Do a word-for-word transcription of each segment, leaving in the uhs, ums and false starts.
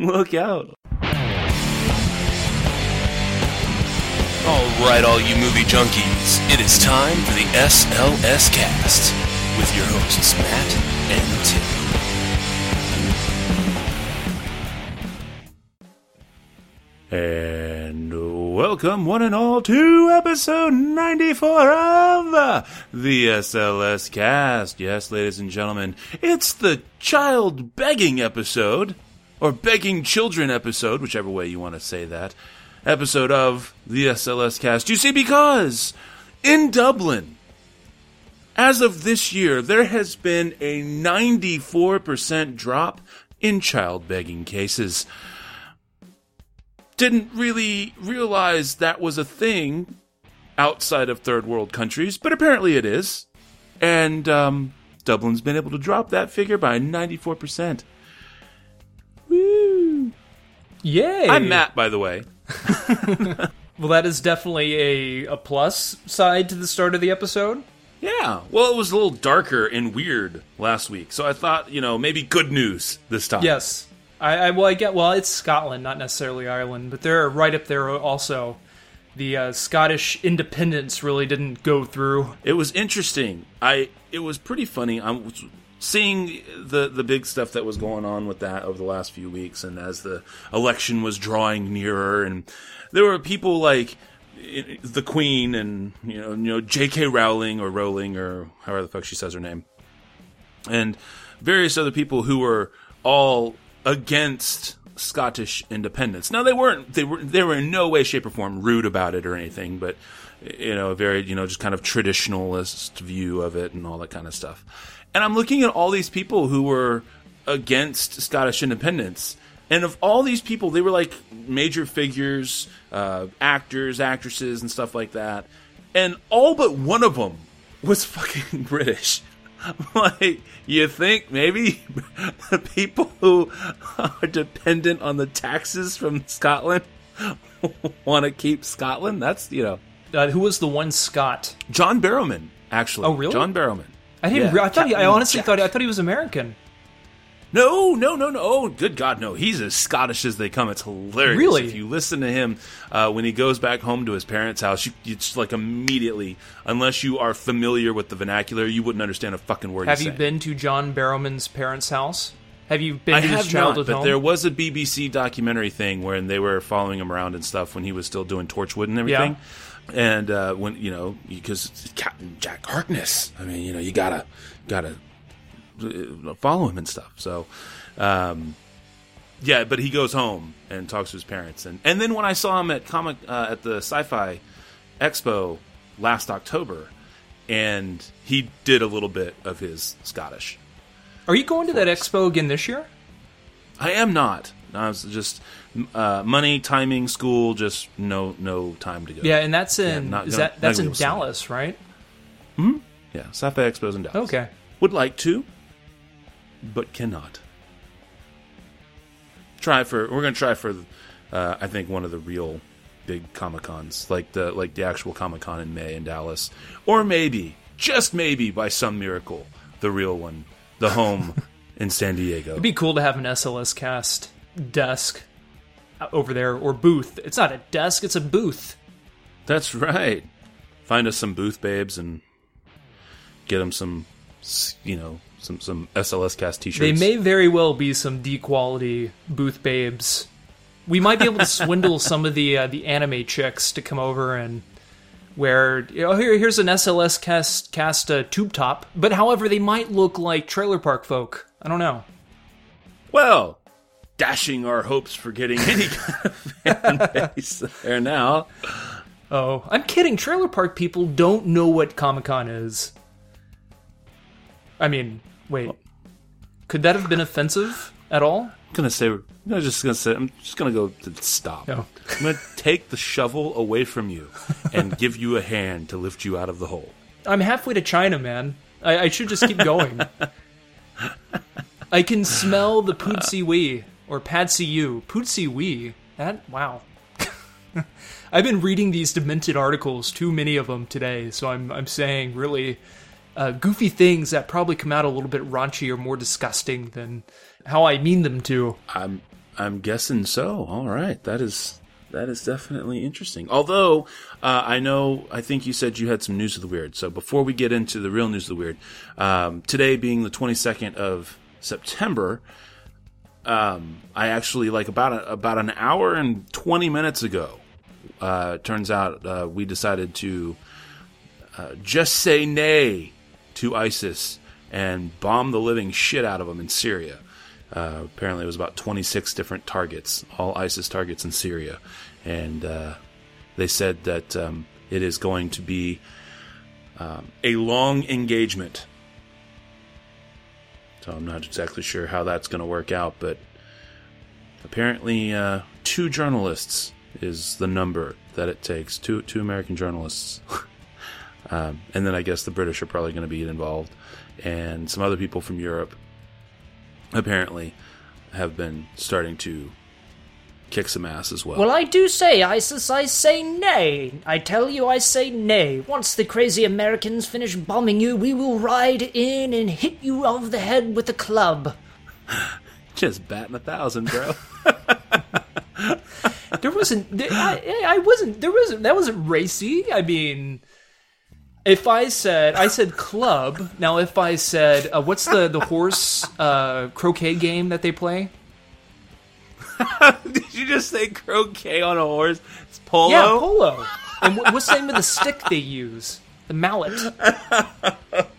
Look out. All right, all you movie junkies, it is time for the S L S Cast with your hosts, Matt and Tim. And welcome, one and all, to episode ninety-four of the S L S Cast. Yes, ladies and gentlemen, it's the child begging episode, or begging children episode, whichever way you want to say that, episode of the S L S Cast. You see, because in Dublin, as of this year, there has been a ninety-four percent drop in child begging cases. Didn't really realize that was a thing outside of third world countries, but apparently it is. And um, Dublin's been able to drop that figure by ninety-four percent. Woo! Yay! I'm Matt, by the way. Well, that is definitely a, a plus side to the start of the episode. Yeah. Well, it was a little darker and weird last week, so I thought, you know, maybe good news this time. Yes. I, I well, I get well. It's Scotland, not necessarily Ireland, but they're right up there. Also, the uh, Scottish independence really didn't go through. It was interesting. I it was pretty funny. I'm seeing the the big stuff that was going on with that over the last few weeks, and as the election was drawing nearer, and there were people like the Queen and you know you know J K. Rowling or Rowling or however the fuck she says her name, and various other people who were all against Scottish independence. Now they weren't they were they were in no way, shape, or form rude about it or anything, but you know, a very, you know, just kind of traditionalist view of it and all that kind of stuff. And I'm looking at all these people who were against Scottish independence, and of all these people, they were like major figures, uh, actors, actresses, and stuff like that. And all but one of them was fucking British. Like, you think maybe the people who are dependent on the taxes from Scotland want to keep Scotland? That's, you know. Uh, who was the one Scot? John Barrowman, actually. Oh, really? John Barrowman. I didn't. Yeah. I thought. He, I honestly Jack. thought. I thought he was American. No, no, no, no. Oh, good God, no. He's as Scottish as they come. It's hilarious. Really? If you listen to him uh, when he goes back home to his parents' house, you, you just, like, immediately, unless you are familiar with the vernacular, you wouldn't understand a fucking word he's saying. Have you been to John Barrowman's parents' house? Have you been I to his childhood home? I have not, but there was a B B C documentary thing where they were following him around and stuff when he was still doing Torchwood and everything. Yeah. And, uh, when you know, because Captain Jack Harkness, I mean, you know, you gotta, gotta... follow him and stuff. So, um, yeah, but he goes home and talks to his parents. And, and then when I saw him at Comic uh, at the Sci-Fi Expo last October, and he did a little bit of his Scottish. Are you going to that expo again this year? I am not. I was just uh, money, timing, school, just no no time to go. Yeah, and that's in yeah, not, is no, that that's in Dallas, summer. Right? Hmm. Yeah, Sci-Fi Expo's in Dallas. Okay. Would like to. But cannot. Try for we're gonna try for, uh, I think one of the real big Comic Cons, like the like the actual Comic Con in May in Dallas, or maybe just maybe by some miracle the real one, the home in San Diego. It'd be cool to have an S L S Cast desk over there or booth. It's not a desk; it's a booth. That's right. Find us some booth babes and get them some, you know. Some some S L S Cast t-shirts. They may very well be some D-quality booth babes. We might be able to swindle some of the uh, the anime chicks to come over and wear, you know, here here's an S L S Cast cast uh, tube top. But however, they might look like trailer park folk. I don't know. Well, dashing our hopes for getting any kind of fan base there now. Oh, I'm kidding. Trailer park people don't know what Comic-Con is. I mean, wait. Could that have been offensive at all? I'm gonna say. I'm just gonna say. I'm just gonna go to stop. No. I'm gonna take the shovel away from you and give you a hand to lift you out of the hole. I'm halfway to China, man. I, I should just keep going. I can smell the Pootsie Wee or Patsy U. Pootsie Wee. That wow. I've been reading these demented articles, too many of them today. So I'm I'm saying really. Uh, goofy things that probably come out a little bit raunchy or more disgusting than how I mean them to. I'm I'm guessing so. All right. That is that is definitely interesting. Although, uh, I know, I think you said you had some news of the weird. So before we get into the real news of the weird, um, today being the twenty-second of September, um, I actually, like about a, about an hour and twenty minutes ago, uh, turns out uh, we decided to uh, just say nay to ISIS and bomb the living shit out of them in Syria. Uh, apparently it was about twenty-six different targets, all ISIS targets in Syria. And uh, they said that um, it is going to be um, a long engagement. So I'm not exactly sure how that's going to work out, but apparently uh, two journalists is the number that it takes, two, two American journalists. um, and then I guess the British are probably going to be involved. And some other people from Europe apparently have been starting to kick some ass as well. Well, I do say, ISIS, I say nay. I tell you, I say nay. Once the crazy Americans finish bombing you, we will ride in and hit you over the head with a club. Just batting a thousand, bro. There wasn't... There, I, I wasn't... There wasn't... That wasn't racy. I mean... If I said, I said club. Now, if I said, uh, what's the, the horse uh, croquet game that they play? Did you just say croquet on a horse? It's polo? Yeah, polo. And w- what's the name of the stick they use? The mallet.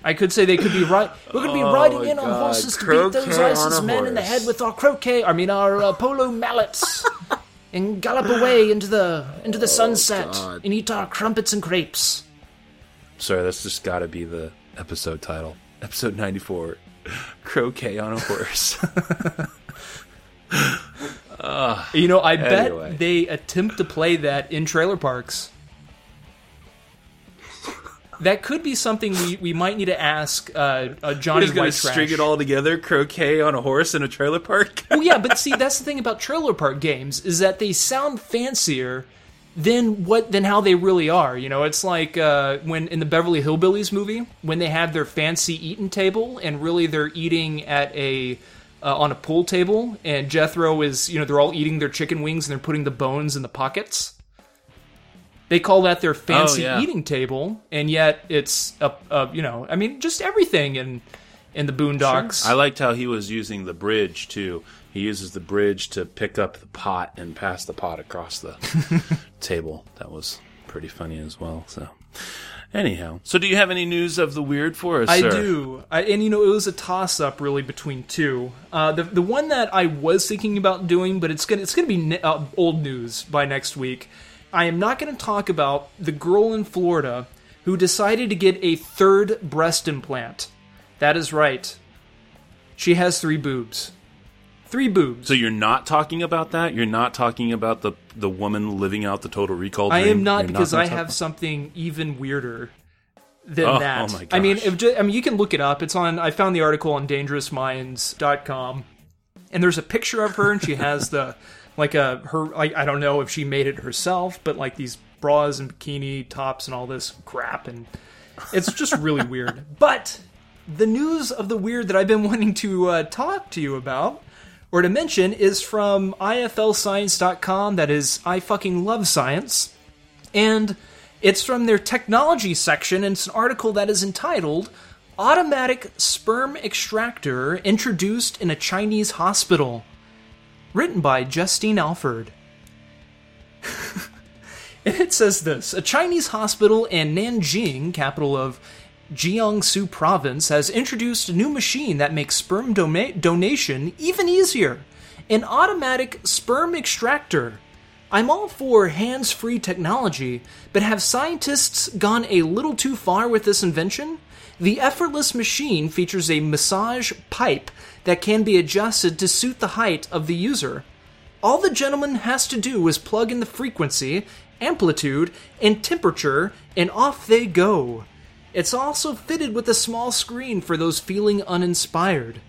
I could say they could be right. We're going to be oh riding in God. on horses to croquet beat those ISIS men horse. in the head with our croquet, I mean our uh, polo mallets, and gallop away into the into the oh sunset God. and eat our crumpets and crepes. Sorry, that's just got to be the episode title. Episode ninety-four, Croquet on a Horse. uh, you know, I anyway. bet they attempt to play that in trailer parks. That could be something we, we might need to ask uh, uh, Johnny White Trash. We're just going to string it all together, croquet on a horse in a trailer park? Well, yeah, but see, that's the thing about trailer park games, is that they sound fancier Then what? Then how they really are, you know? It's like uh, when in the Beverly Hillbillies movie, when they have their fancy eating table, and really they're eating at a uh, on a pool table, and Jethro is, you know, they're all eating their chicken wings, and they're putting the bones in the pockets. They call that their fancy oh, yeah. eating table, and yet it's a, a, you know, I mean, just everything in in the Boondocks. Sure. I liked how he was using the bridge too. He uses the bridge to pick up the pot and pass the pot across the table. That was pretty funny as well. So, anyhow. So do you have any news of the weird for us, I sir? do. I, and, you know, it was a toss-up, really, between two. Uh, the the one that I was thinking about doing, but it's going it's gonna to be ne- uh, old news by next week. I am not going to talk about the girl in Florida who decided to get a third breast implant. That is right. She has three boobs. Three boobs. So you're not talking about that? You're not talking about the the woman living out the Total Recall dream? I am not, you're because not I have something even weirder than oh, that. Oh my gosh. I mean, if, I mean, you can look it up. It's on. I found the article on Dangerous Minds dot com, and there's a picture of her, and she has the like a her. I, I don't know if she made it herself, but like these bras and bikini tops and all this crap, and it's just really weird. But the news of the weird that I've been wanting to uh, talk to you about, or to mention, is from I F L science dot com. That is, I fucking love science. And it's from their technology section, and it's an article that is entitled, Automatic Sperm Extractor Introduced in a Chinese Hospital, written by Justine Alford. And it says this, a Chinese hospital in Nanjing, capital of Jiangsu Province, has introduced a new machine that makes sperm doma- donation even easier, an automatic sperm extractor. I'm all for hands-free technology, but have scientists gone a little too far with this invention? The effortless machine features a massage pipe that can be adjusted to suit the height of the user. All the gentleman has to do is plug in the frequency, amplitude, and temperature, and off they go. It's also fitted with a small screen for those feeling uninspired.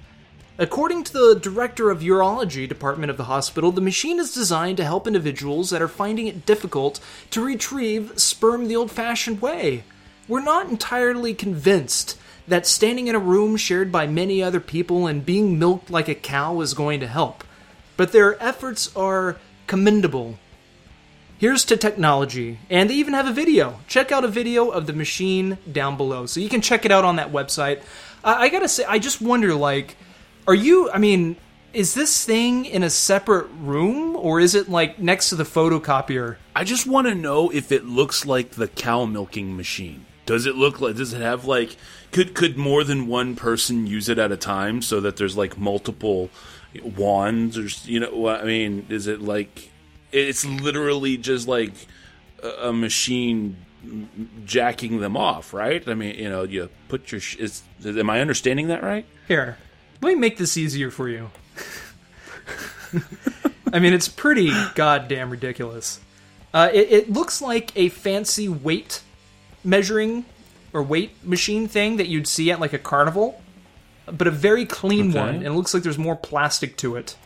According to the director of urology department of the hospital, the machine is designed to help individuals that are finding it difficult to retrieve sperm the old-fashioned way. We're not entirely convinced that standing in a room shared by many other people and being milked like a cow is going to help. but their efforts are commendable. Here's to technology, and they even have a video. Check out a video of the machine down below, so you can check it out on that website. Uh, I gotta say, I just wonder, like, are you, I mean, is this thing in a separate room, or is it, like, next to the photocopier? I just want to know if it looks like the cow milking machine. Does it look like, does it have, like, could could more than one person use it at a time so that there's, like, multiple wands, or, you know, I mean, is it, like... It's literally just like a machine jacking them off, right? I mean, you know, you put your... Sh- it's, am I understanding that right? Here, let me make this easier for you. I mean, it's pretty goddamn ridiculous. Uh, it, it looks like a fancy weight measuring or weight machine thing that you'd see at like a carnival, but a very clean okay. one, and it looks like there's more plastic to it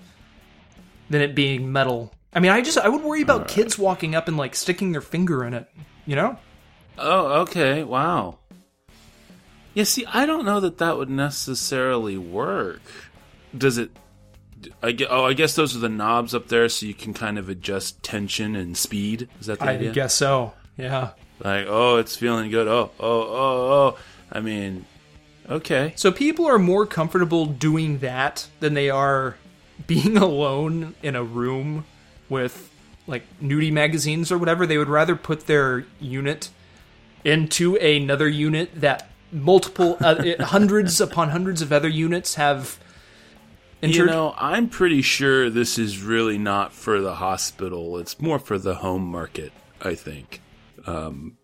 than it being metal. I mean, I just, I would worry about right. kids walking up and, like, sticking their finger in it, you know? Oh, okay, wow. Yeah, see, I don't know that that would necessarily work. Does it, I guess, oh, I guess those are the knobs up there so you can kind of adjust tension and speed? Is that the I idea? I guess so, yeah. Like, oh, it's feeling good, oh, oh, oh, oh. I mean, okay. So people are more comfortable doing that than they are being alone in a room with, like, nudie magazines or whatever. They would rather put their unit into another unit that multiple, uh, hundreds upon hundreds of other units have entered. You know, I'm pretty sure this is really not for the hospital. It's more for the home market, I think. Um,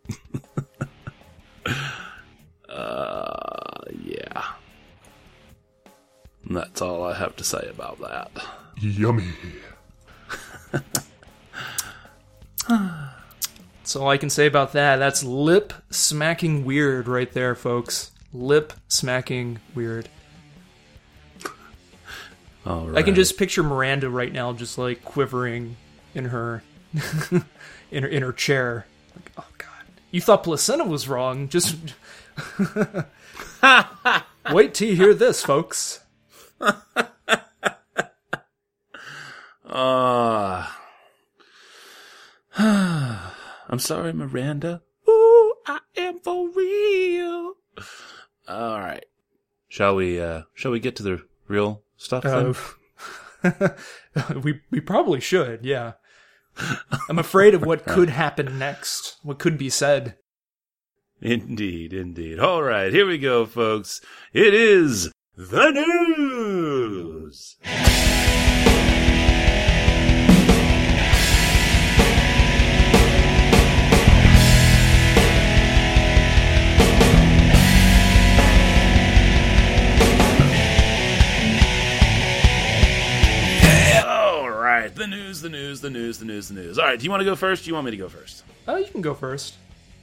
uh, yeah. And that's all I have to say about that. Yummy. That's all I can say about that. That's lip smacking weird right there, folks. Lip smacking weird. All right. I can just picture Miranda right now, just like quivering in her in her in her chair. Like, oh God, you thought placenta was wrong? Just wait till you hear this, folks. Ah, uh, I'm sorry, Miranda. Ooh, I am for real. All right, shall we? Uh, shall we get to the real stuff? Uh, we we probably should. Yeah, I'm afraid of what could happen next. What could be said? Indeed, indeed. All right, here we go, folks. It is the news. The news, the news, the news, the news, the news. All right, do you want to go first? Do you want me to go first? Oh, you can go first.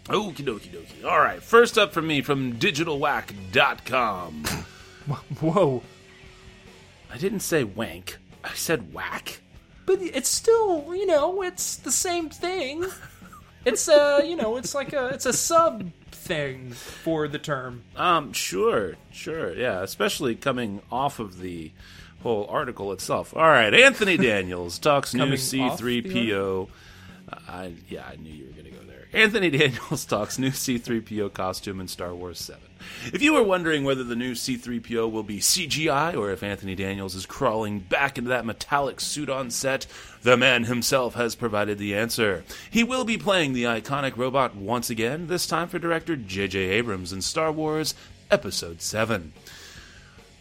Okie dokie dokie. All right, first up from me from digital whack dot com. Whoa. I didn't say wank. I said whack. But it's still, you know, it's the same thing. It's a, you know, it's like a, it's a sub thing for the term. Um, sure, sure, yeah. Especially coming off of the whole article itself. All right, Anthony Daniels talks new C three P O. Off, yeah. Uh, I, yeah, I knew you were going to go there. Anthony Daniels talks new C three P O costume in Star Wars seven. If you were wondering whether the new C three P O will be C G I or if Anthony Daniels is crawling back into that metallic suit on set, the man himself has provided the answer. He will be playing the iconic robot once again, this time for director J J. Abrams in Star Wars Episode seven.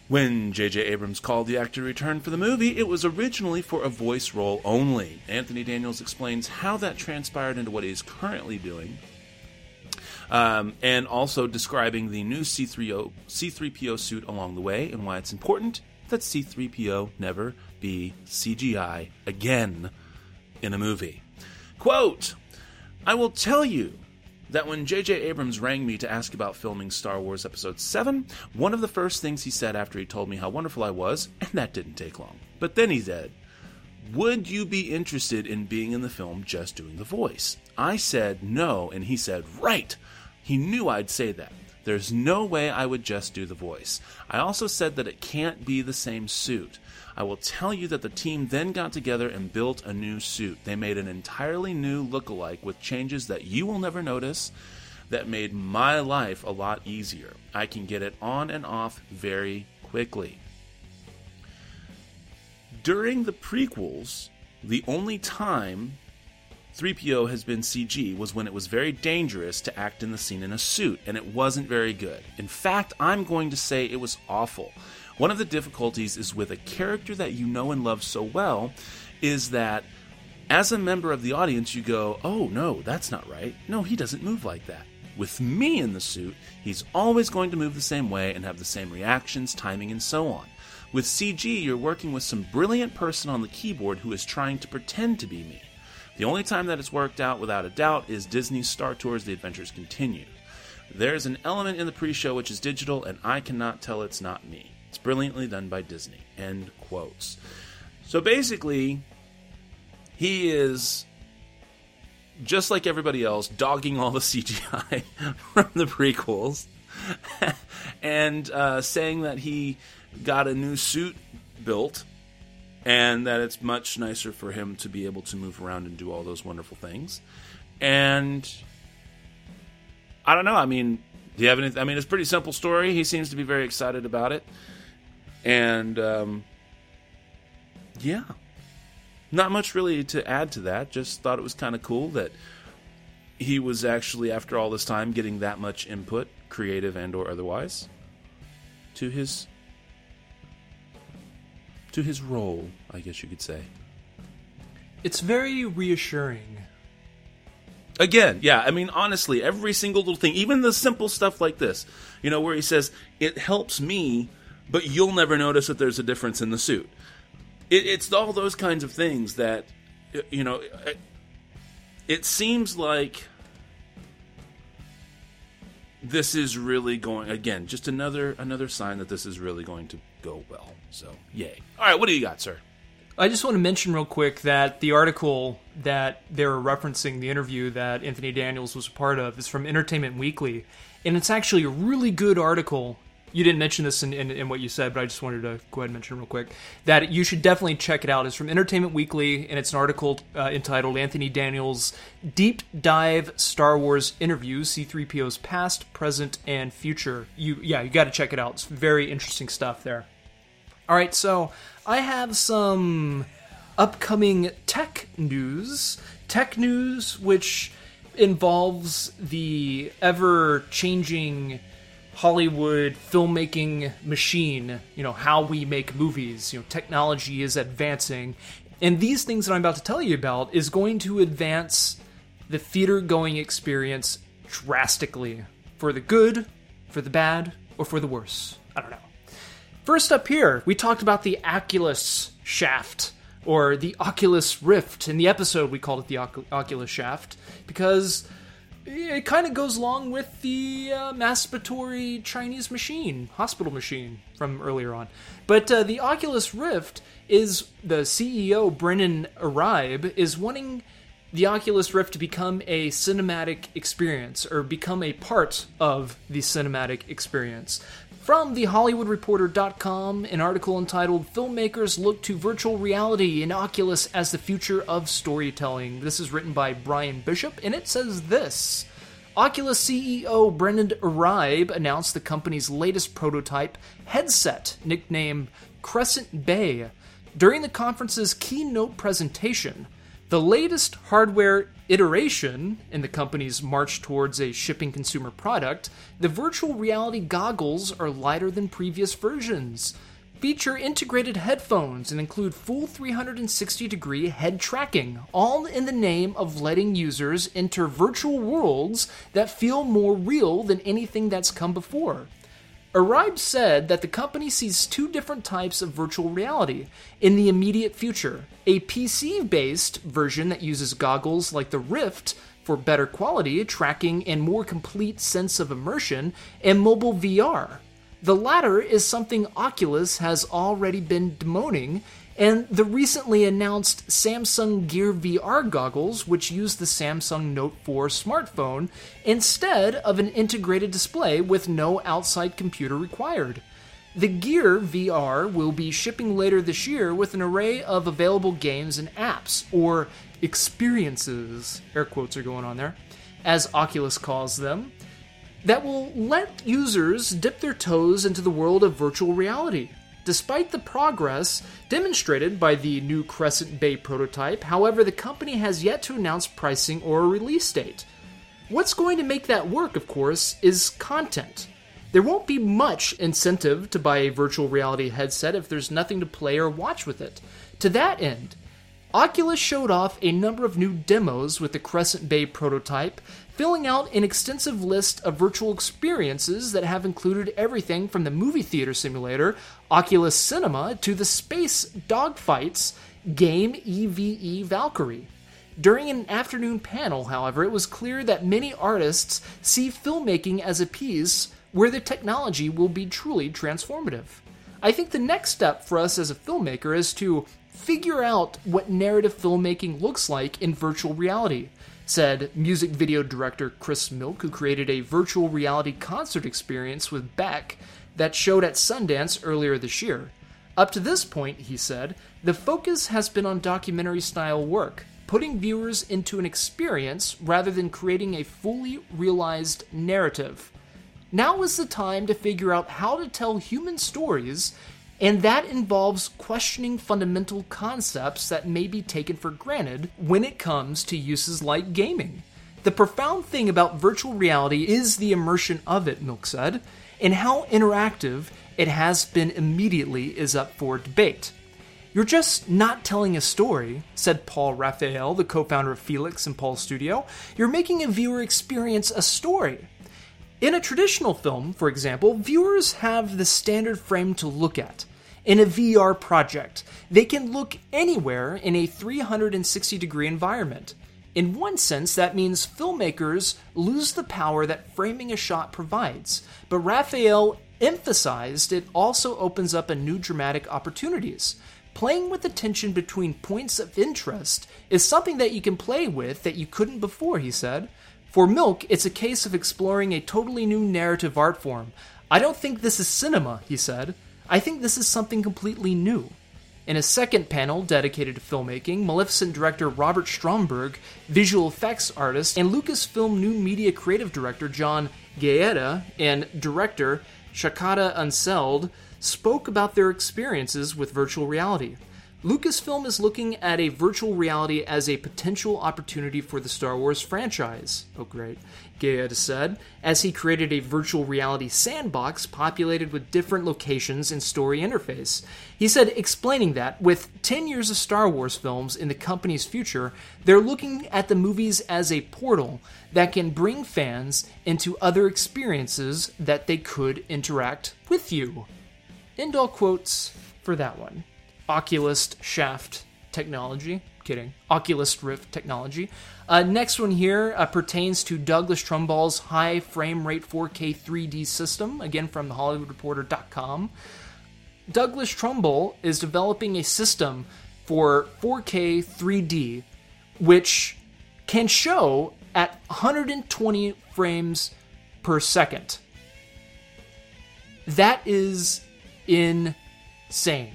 When J J. Abrams called the actor to return for the movie, it was originally for a voice role only. Anthony Daniels explains how that transpired into what he's currently doing, um, and also describing the new C three P O suit along the way and why it's important that C three P O never be C G I again in a movie. Quote, "I will tell you that when J J. Abrams rang me to ask about filming Star Wars Episode seven, one of the first things he said after he told me how wonderful I was, and that didn't take long, but then he said, 'Would you be interested in being in the film just doing the voice?' I said no, and he said, 'Right.' He knew I'd say that. There's no way I would just do the voice. I also said that it can't be the same suit. I will tell you that the team then got together and built a new suit. They made an entirely new look-alike with changes that you will never notice that made my life a lot easier. I can get it on and off very quickly. During the prequels, the only time three P O has been C G was when it was very dangerous to act in the scene in a suit, and it wasn't very good. In fact, I'm going to say it was awful. One of the difficulties is with a character that you know and love so well is that as a member of the audience, you go, oh no, that's not right. No, he doesn't move like that. With me in the suit, he's always going to move the same way and have the same reactions, timing, and so on. With C G, you're working with some brilliant person on the keyboard who is trying to pretend to be me. The only time that it's worked out without a doubt is Disney's Star Tours: The Adventures Continue. There's an element in the pre-show which is digital, and I cannot tell it's not me. It's brilliantly done by Disney. End quotes. So basically, he is, just like everybody else, dogging all the C G I from the prequels and uh, saying that he got a new suit built and that it's much nicer for him to be able to move around and do all those wonderful things. And I don't know. I mean, do you have anything? I mean, it's a pretty simple story. He seems to be very excited about it. And um, yeah, not much really to add to that. Just thought it was kind of cool that he was actually, after all this time, getting that much input, creative and or otherwise, to his to his role, I guess you could say. It's very reassuring. Again, yeah, I mean, honestly, every single little thing, even the simple stuff like this, you know, where he says, it helps me, but you'll never notice that there's a difference in the suit. It, it's all those kinds of things that, you know, it, it seems like this is really going, again, just another another sign that this is really going to go well. So, yay. All right, what do you got, sir? I just want to mention real quick that the article that they're referencing, the interview that Anthony Daniels was a part of, is from Entertainment Weekly, and it's actually a really good article. You didn't mention this in, in, in what you said, but I just wanted to go ahead and mention it real quick, that you should definitely check it out. It's from Entertainment Weekly, and it's an article uh, entitled Anthony Daniels' Deep Dive Star Wars Interview, C three P O's Past, Present, and Future. You, yeah, you got to check it out. It's very interesting stuff there. All right, so I have some upcoming tech news. Tech news, which involves the ever-changing Hollywood filmmaking machine, you know, how we make movies. You know, technology is advancing, and these things that I'm about to tell you about is going to advance the theater-going experience drastically, for the good, for the bad, or for the worse. I don't know. First up here, we talked about the Oculus Shaft, or the Oculus Rift. In the episode, we called it the Oc- Oculus Shaft, because it kind of goes along with the uh, masturbatory Chinese machine, hospital machine from earlier on. But uh, the Oculus Rift is, the C E O, Brendan Iribe, is wanting the Oculus Rift to become a cinematic experience, or become a part of the cinematic experience. From the Hollywood Reporter dot com, an article entitled Filmmakers Look to Virtual Reality in Oculus as the Future of Storytelling. This is written by Brian Bishop, and it says this. Oculus C E O Brendan Iribe announced the company's latest prototype headset, nicknamed Crescent Bay, during the conference's keynote presentation. The latest hardware iteration in the company's march towards a shipping consumer product, the virtual reality goggles are lighter than previous versions, feature integrated headphones, and include full three sixty degree head tracking, all in the name of letting users enter virtual worlds that feel more real than anything that's come before. Iribe said that the company sees two different types of virtual reality in the immediate future. A P C-based version that uses goggles like the Rift for better quality, tracking, and more complete sense of immersion, and mobile V R. The latter is something Oculus has already been demoting, and the recently announced Samsung Gear V R goggles, which use the Samsung Note four smartphone instead of an integrated display with no outside computer required. The Gear V R will be shipping later this year with an array of available games and apps, or experiences, air quotes are going on there, as Oculus calls them, that will let users dip their toes into the world of virtual reality. Despite the progress demonstrated by the new Crescent Bay prototype, however, the company has yet to announce pricing or a release date. What's going to make that work, of course, is content. There won't be much incentive to buy a virtual reality headset if there's nothing to play or watch with it. To that end, Oculus showed off a number of new demos with the Crescent Bay prototype, filling out an extensive list of virtual experiences that have included everything from the movie theater simulator, Oculus Cinema, to the space dogfights game E V E Valkyrie. During an afternoon panel, however, it was clear that many artists see filmmaking as a piece where the technology will be truly transformative. I think the next step for us as a filmmaker is to figure out what narrative filmmaking looks like in virtual reality, said music video director Chris Milk, who created a virtual reality concert experience with Beck that showed at Sundance earlier this year. Up to this point, he said, the focus has been on documentary-style work, putting viewers into an experience rather than creating a fully realized narrative. Now is the time to figure out how to tell human stories, and that involves questioning fundamental concepts that may be taken for granted when it comes to uses like gaming. The profound thing about virtual reality is the immersion of it, Milk said, and how interactive it has been immediately is up for debate. You're just not telling a story, said Paul Raphael, the co-founder of Felix and Paul Studio. You're making a viewer experience a story. In a traditional film, for example, viewers have the standard frame to look at. In a V R project, they can look anywhere in a three hundred sixty degree environment. In one sense, that means filmmakers lose the power that framing a shot provides, but Raphael emphasized it also opens up a new dramatic opportunities. Playing with the tension between points of interest is something that you can play with that you couldn't before, he said. For Milk, it's a case of exploring a totally new narrative art form. I don't think this is cinema, he said. I think this is something completely new. In a second panel dedicated to filmmaking, Maleficent director Robert Stromberg, visual effects artist, and Lucasfilm New Media creative director John Gaeta and director Shakata Unseld spoke about their experiences with virtual reality. Lucasfilm is looking at a virtual reality as a potential opportunity for the Star Wars franchise. Oh, great, Gaeta said, as he created a virtual reality sandbox populated with different locations and story interface. He said, explaining that, with ten years of Star Wars films in the company's future, they're looking at the movies as a portal that can bring fans into other experiences that they could interact with you. End all quotes for that one. Oculus Shaft technology. Kidding. Oculus Rift technology. Uh, next one here uh, pertains to Douglas Trumbull's high frame rate four K three D system, again from Hollywood Reporter dot com. Douglas Trumbull is developing a system for four K three D, which can show at one hundred twenty frames per second. That is insane.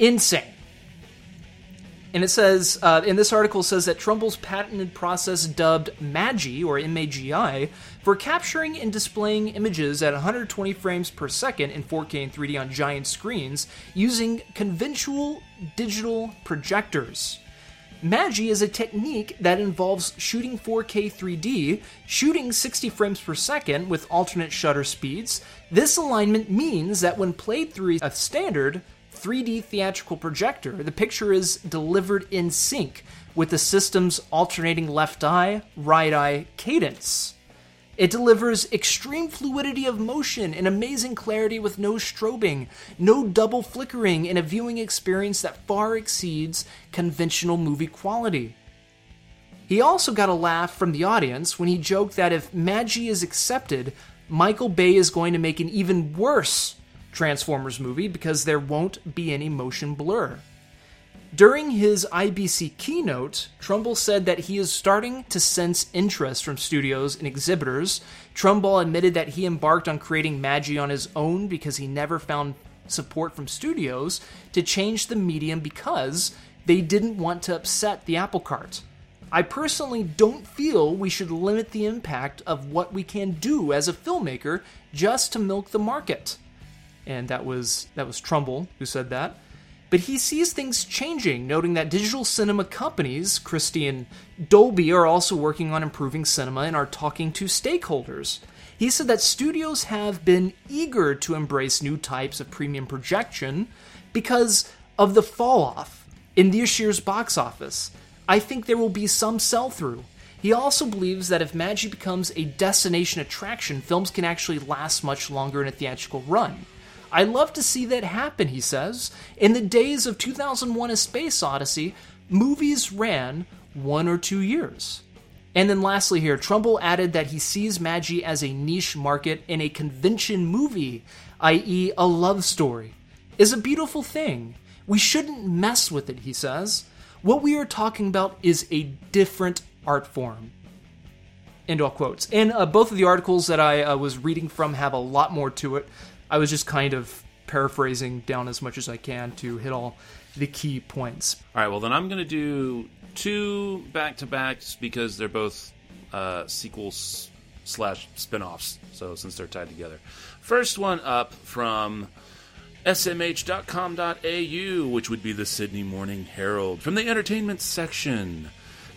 Insane. And it says, uh, and this article says that Trumbull's patented process dubbed MAGI, or M A G I, for capturing and displaying images at one hundred twenty frames per second in four K and three D on giant screens using conventional digital projectors. MAGI is a technique that involves shooting four K three D, shooting sixty frames per second with alternate shutter speeds. This alignment means that when played through a standard three D theatrical projector, the picture is delivered in sync with the system's alternating left eye, right eye cadence. It delivers extreme fluidity of motion and amazing clarity with no strobing, no double flickering, and a viewing experience that far exceeds conventional movie quality. He also got a laugh from the audience when he joked that if MAGI is accepted, Michael Bay is going to make an even worse Transformers movie because there won't be any motion blur. During his I B C keynote, Trumbull said that he is starting to sense interest from studios and exhibitors. Trumbull admitted that he embarked on creating MAGI on his own because he never found support from studios to change the medium because they didn't want to upset the apple cart. I personally don't feel we should limit the impact of what we can do as a filmmaker just to milk the market. And that was that was Trumbull who said that. But he sees things changing, noting that digital cinema companies, Christie and Dolby, are also working on improving cinema and are talking to stakeholders. He said that studios have been eager to embrace new types of premium projection because of the fall-off in this year's box office. I think there will be some sell-through. He also believes that if MAGI becomes a destination attraction, films can actually last much longer in a theatrical run. I love to see that happen, he says. In the days of two thousand one A Space Odyssey, movies ran one or two years. And then lastly here, Trumbull added that he sees MAGI as a niche market in a convention movie, that is a love story, is a beautiful thing. We shouldn't mess with it, he says. What we are talking about is a different art form. End all quotes. And uh, both of the articles that I uh, was reading from have a lot more to it. I was just kind of paraphrasing down as much as I can to hit all the key points. All right, well, then I'm going to do two back-to-backs because they're both uh, sequels slash spinoffs, so since they're tied together. First one up from S M H dot com dot A U, which would be the Sydney Morning Herald, from the entertainment section,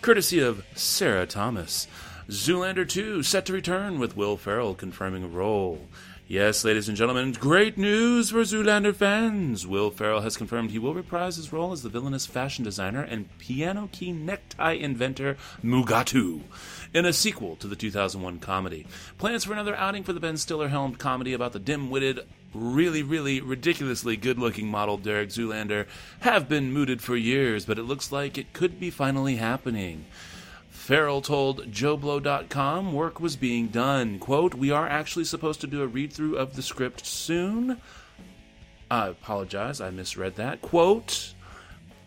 courtesy of Sarah Thomas. Zoolander two set to return with Will Ferrell confirming a role. Yes, ladies and gentlemen, great news for Zoolander fans. Will Ferrell has confirmed he will reprise his role as the villainous fashion designer and piano key necktie inventor Mugatu in a sequel to the two thousand one comedy. Plans for another outing for the Ben Stiller-helmed comedy about the dim-witted, really, really ridiculously good-looking model Derek Zoolander have been mooted for years, but it looks like it could be finally happening. Ferrell told Joblo dot com work was being done. Quote, we are actually supposed to do a read-through of the script soon. I apologize, I misread that. Quote,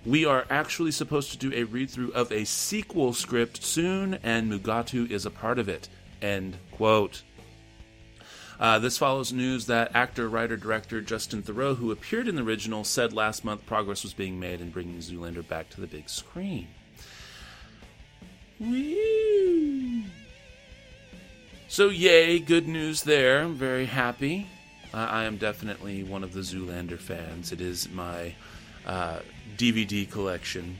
we are actually supposed to do a read-through of a sequel script soon, and Mugatu is a part of it. End quote. Uh, this follows news that actor, writer, director Justin Theroux, who appeared in the original, said last month progress was being made in bringing Zoolander back to the big screen. Woo. So yay, good news there. I'm very happy. Uh, I am definitely one of the Zoolander fans. It is my uh, D V D collection.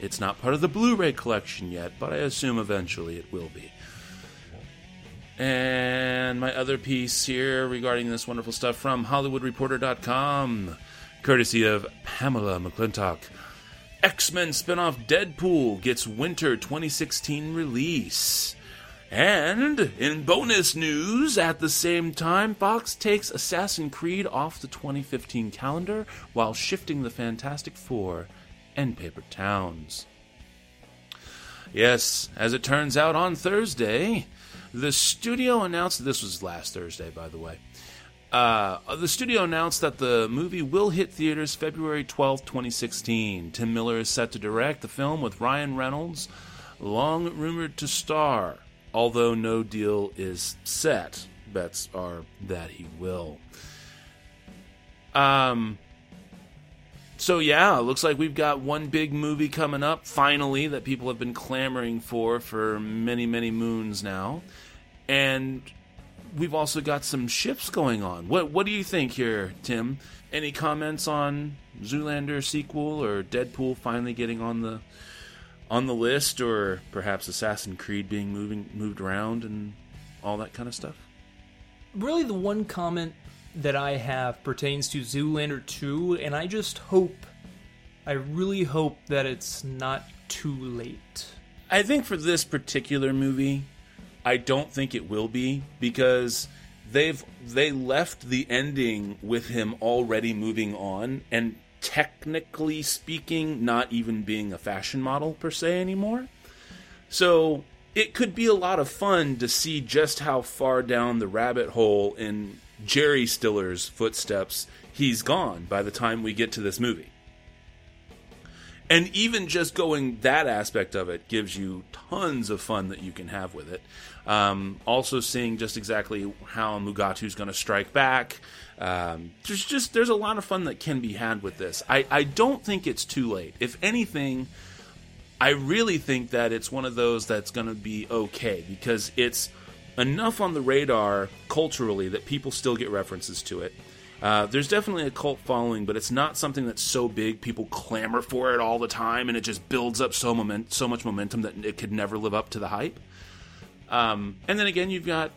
It's not part of the Blu-ray collection yet, but I assume eventually it will be. And my other piece here regarding this wonderful stuff from Hollywood Reporter dot com, courtesy of Pamela McClintock. X-Men spinoff Deadpool gets winter twenty sixteen release. And in bonus news, at the same time, Fox takes Assassin's Creed off the twenty fifteen calendar while shifting the Fantastic Four and Paper Towns. Yes, as it turns out, on Thursday, the studio announced... This was last Thursday, by the way. Uh, the studio announced that the movie will hit theaters February twelfth, twenty sixteen. Tim Miller is set to direct the film with Ryan Reynolds, long rumored to star, although no deal is set. Bets are that he will. Um. So yeah, looks like we've got one big movie coming up, finally, that people have been clamoring for for many, many moons now. And we've also got some shifts going on. What what do you think here, Tim? Any comments on Zoolander sequel or Deadpool finally getting on the on the list, or perhaps Assassin's Creed being moving moved around and all that kind of stuff? Really, the one comment that I have pertains to Zoolander two, and I just hope, I really hope that it's not too late. I think for this particular movie, I don't think it will be, because they've they left the ending with him already moving on and technically speaking not even being a fashion model per se anymore. So it could be a lot of fun to see just how far down the rabbit hole in Jerry Stiller's footsteps he's gone by the time we get to this movie. And even just going that aspect of it gives you tons of fun that you can have with it. Um, also seeing just exactly how Mugatu's going to strike back. Um, there's just there's a lot of fun that can be had with this. I, I don't think it's too late. If anything, I really think that it's one of those that's going to be okay, because it's enough on the radar culturally that people still get references to it. Uh, there's definitely a cult following, but it's not something that's so big people clamor for it all the time, and it just builds up so moment, so much momentum that it could never live up to the hype. Um, and then again, you've got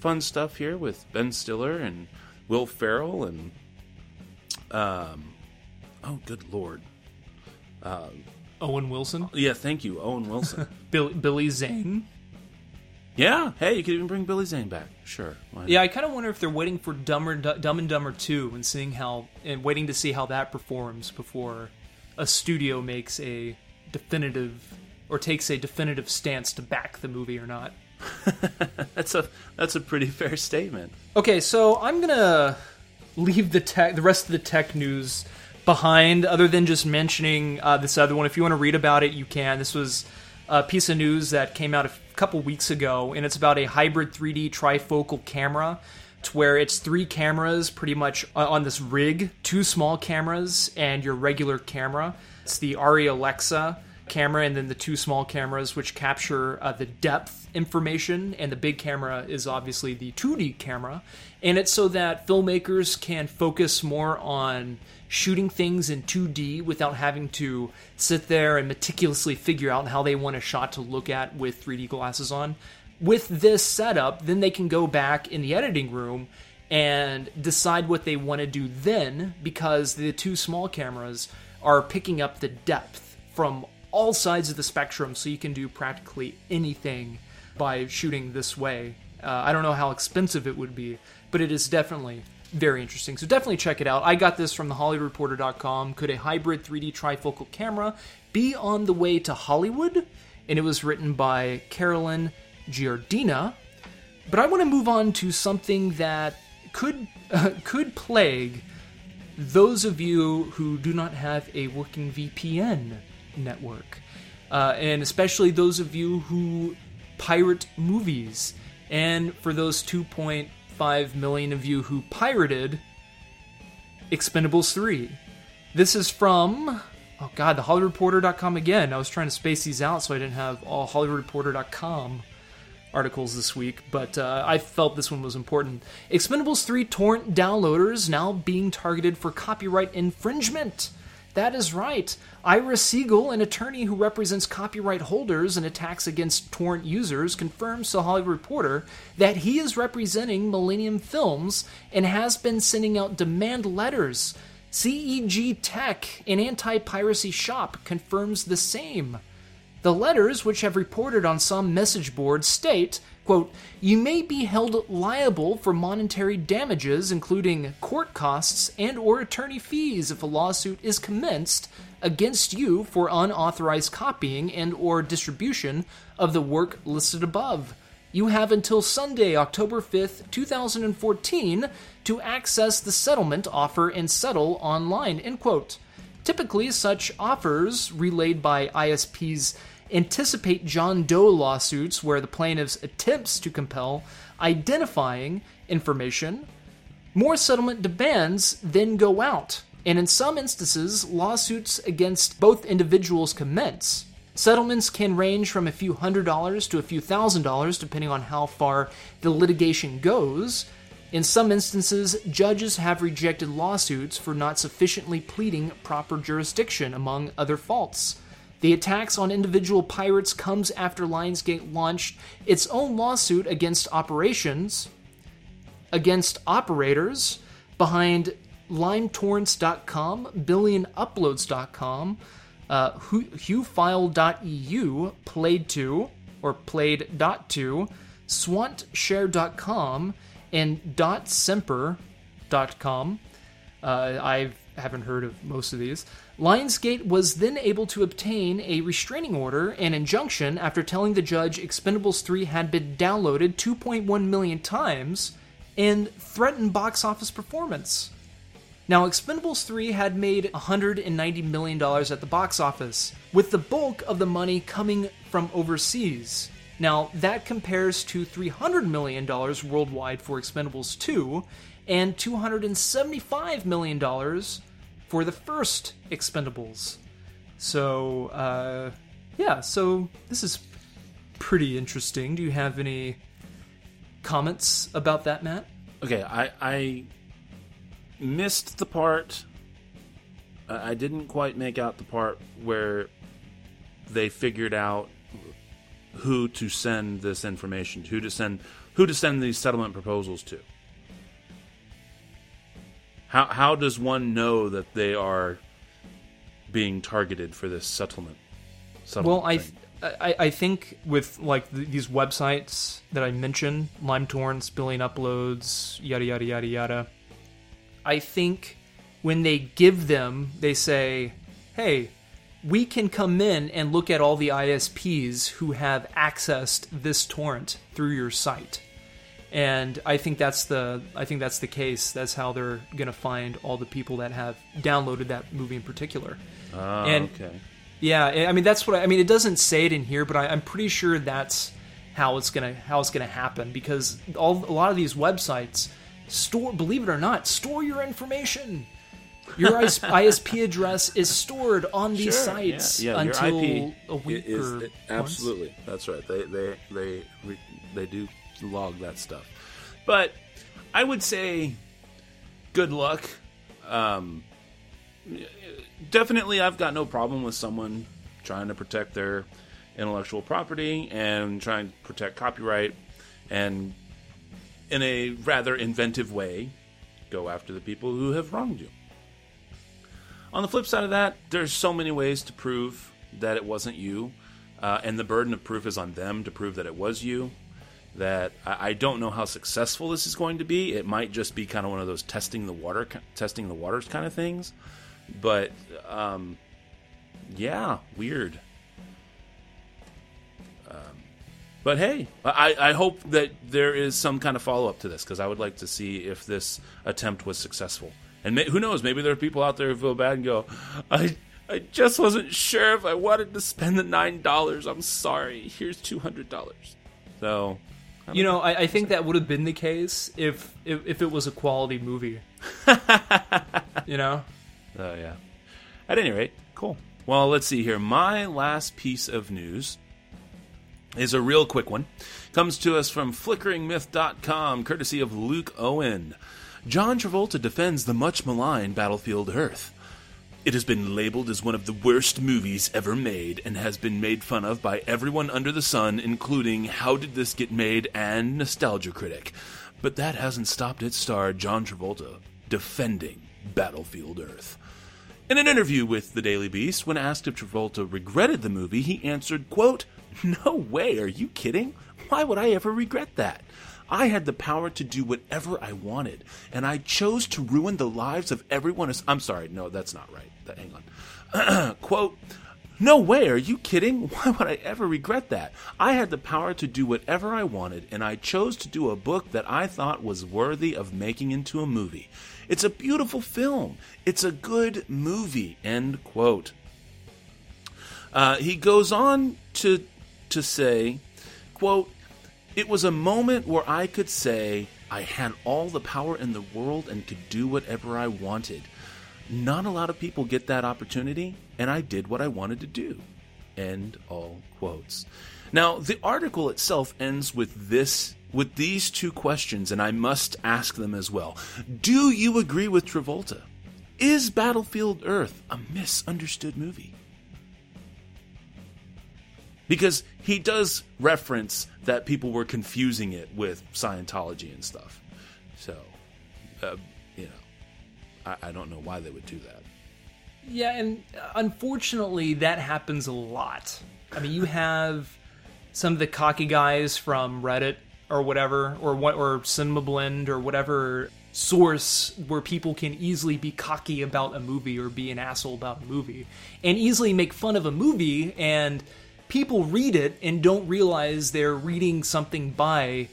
fun stuff here with Ben Stiller and Will Ferrell and um, oh, good lord, uh, Owen Wilson. Yeah, thank you, Owen Wilson. Bill, Billy Zane. Yeah, hey, you could even bring Billy Zane back. Sure. Yeah, I kind of wonder if they're waiting for Dumber, Dumb and Dumber two and seeing how, and waiting to see how that performs before a studio makes a definitive or takes a definitive stance to back the movie or not. that's a that's a pretty fair statement. Okay, so I'm gonna leave the tech, the rest of the tech news behind, other than just mentioning uh, this other one. If you want to read about it, you can. This was a piece of news that came out of couple weeks ago, and it's about a hybrid three D trifocal camera, to where it's three cameras pretty much on this rig, two small cameras and your regular camera. It's the Arri Alexa camera and then the two small cameras, which capture uh, the depth information, and the big camera is obviously the two D camera. And it's so that filmmakers can focus more on shooting things in two D without having to sit there and meticulously figure out how they want a shot to look at with three D glasses on. With this setup, then they can go back in the editing room and decide what they want to do then, because the two small cameras are picking up the depth from all sides of the spectrum, so you can do practically anything by shooting this way. Uh, I don't know how expensive it would be, but it is definitely very interesting. So definitely check it out. I got this from the Hollywood Reporter dot com. Could a hybrid three D trifocal camera be on the way to Hollywood? And it was written by Carolyn Giardina. But I want to move on to something that could uh, could plague those of you who do not have a working V P N network. Uh, and especially those of you who pirate movies. And for those two point five million of you who pirated Expendables three. This is from, oh god, the Hollywood Reporter dot com again. I was trying to space these out so I didn't have all Hollywood Reporter dot com articles this week, but uh, I felt this one was important. Expendables three torrent downloaders now being targeted for copyright infringement. That is right. Ira Siegel, an attorney who represents copyright holders in attacks against torrent users, confirms to Hollywood Reporter that he is representing Millennium Films and has been sending out demand letters. C E G Tech, an anti-piracy shop, confirms the same. The letters, which have reported on some message boards, state, quote, "You may be held liable for monetary damages, including court costs and or attorney fees, if a lawsuit is commenced against you for unauthorized copying and or distribution of the work listed above. You have until Sunday, October fifth, twenty fourteen, to access the settlement offer and settle online," end quote. Typically, such offers, relayed by I S Ps, anticipate John Doe lawsuits where the plaintiff's attempts to compel identifying information. More settlement demands then go out, and in some instances, lawsuits against both individuals commence. Settlements can range from a few hundred dollars to a few thousand dollars, depending on how far the litigation goes. In some instances, judges have rejected lawsuits for not sufficiently pleading proper jurisdiction, among other faults. The attacks on individual pirates comes after Lionsgate launched its own lawsuit against operations, against operators behind LimeTorrents dot com, Billion Uploads dot com, uh, HughFile dot E U, Played two, or Played dot two, SwantShare dot com, and dot semper dot com. Uh, I've haven't heard of most of these. Lionsgate was then able to obtain a restraining order and injunction after telling the judge Expendables three had been downloaded two point one million times and threatened box office performance. Now, Expendables three had made one hundred ninety million dollars at the box office, with the bulk of the money coming from overseas. Now, that compares to three hundred million dollars worldwide for Expendables two, and two hundred seventy-five million dollars for the first Expendables. So, uh, yeah, so this is pretty interesting. Do you have any comments about that, Matt? Okay, I... I... missed the part. Uh, I didn't quite make out the part where they figured out who to send this information to, who to send, who to send these settlement proposals to. How how does one know that they are being targeted for this settlement? settlement well, I, th- I I think with like th- these websites that I mentioned, LimeTorrents, Billion Uploads, yada yada yada yada. I think when they give them, they say, hey, we can come in and look at all the I S Ps who have accessed this torrent through your site. And I think that's the I think that's the case. That's how they're going to find all the people that have downloaded that movie in particular. Oh, and, okay. Yeah, I mean, that's what I, I mean, it doesn't say it in here, but I, I'm pretty sure that's how it's going to how it's going to happen, because all a lot of these websites store, believe it or not, store your information. Your I S P address is stored on these sure, sites yeah, yeah, until your I P a week is, or it, absolutely. Once. That's right. They they they they do log that stuff. But I would say, good luck. Um, definitely, I've got no problem with someone trying to protect their intellectual property and trying to protect copyright and, in a rather inventive way, go after the people who have wronged you. On the flip side of that, there's so many ways to prove that it wasn't you, uh, and the burden of proof is on them to prove that it was you, that I, I don't know how successful this is going to be. It might just be kind of one of those testing the water, testing the waters kind of things. But, um, yeah, weird. But hey, I, I hope that there is some kind of follow-up to this, because I would like to see if this attempt was successful. And may, who knows, maybe there are people out there who feel bad and go, I I just wasn't sure if I wanted to spend the nine dollars. I'm sorry. Here's two hundred dollars. So, I You know, know. I, I think that would have been the case if, if, if it was a quality movie. You know? Oh, yeah. At any rate, cool. Well, let's see here. My last piece of news is a real quick one. Comes to us from flickering myth dot com, courtesy of Luke Owen. John Travolta defends the much maligned Battlefield Earth. It has been labeled as one of the worst movies ever made and has been made fun of by everyone under the sun, including How Did This Get Made and Nostalgia Critic. But that hasn't stopped its star, John Travolta, defending Battlefield Earth. In an interview with The Daily Beast, when asked if Travolta regretted the movie, he answered, quote, "No way, are you kidding? Why would I ever regret that? I had the power to do whatever I wanted, and I chose to ruin the lives of everyone as..." I'm sorry, no, that's not right. That, hang on. Quote, "No way, are you kidding? Why would I ever regret that? I had the power to do whatever I wanted, and I chose to do a book that I thought was worthy of making into a movie. It's a beautiful film. It's a good movie." End quote. Uh, he goes on to... to say, quote, "It was a moment where I could say I had all the power in the world and could do whatever I wanted. Not a lot of people get that opportunity, and I did what I wanted to do." End all quotes. Now, the article itself ends with this, with these two questions, and I must ask them as well. Do you agree with Travolta? Is Battlefield Earth a misunderstood movie? Because he does reference that people were confusing it with Scientology and stuff. So, uh, you know, I, I don't know why they would do that. Yeah, and unfortunately, that happens a lot. I mean, you have some of the cocky guys from Reddit or whatever, or what, or CinemaBlend or whatever source where people can easily be cocky about a movie or be an asshole about a movie and easily make fun of a movie, and people read it and don't realize they're reading something by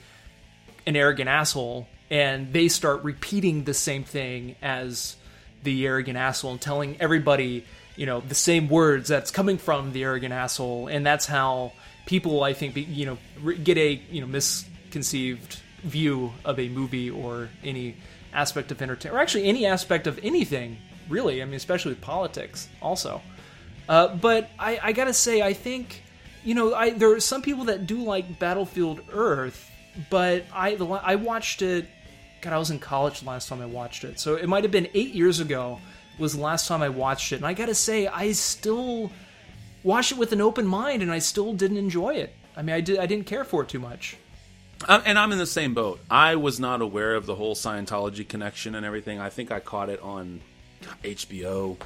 an arrogant asshole, and they start repeating the same thing as the arrogant asshole and telling everybody, you know, the same words that's coming from the arrogant asshole. And that's how people, I think, you know, get a, you know, misconceived view of a movie or any aspect of entertainment, or actually any aspect of anything, really. I mean, especially with politics also. Uh, but I, I gotta say, I think, you know, I, there are some people that do like Battlefield Earth, but I the, I watched it, God, I was in college the last time I watched it, so it might have been eight years ago was the last time I watched it, and I gotta say, I still watched it with an open mind, and I still didn't enjoy it. I mean, I, did, I didn't care for it too much. Um, and I'm in the same boat. I was not aware of the whole Scientology connection and everything. I think I caught it on H B O.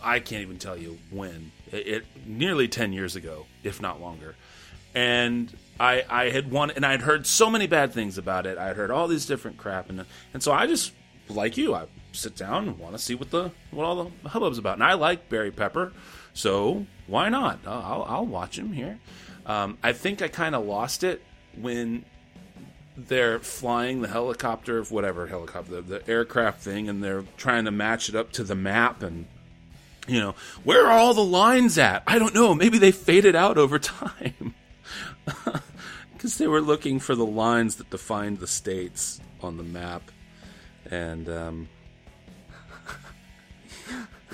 I can't even tell you when. It, it nearly ten years ago, if not longer. And I, I had won, and I had heard so many bad things about it. I had heard all these different crap, and and so I just, like you, I sit down and want to see what the what all the hubbub's about. And I like Barry Pepper, so why not? I'll I'll watch him here. Um, I think I kind of lost it when they're flying the helicopter of whatever helicopter, the, the aircraft thing, and they're trying to match it up to the map, and you know, where are all the lines at? I don't know. Maybe they faded out over time because they were looking for the lines that defined the states on the map. And um,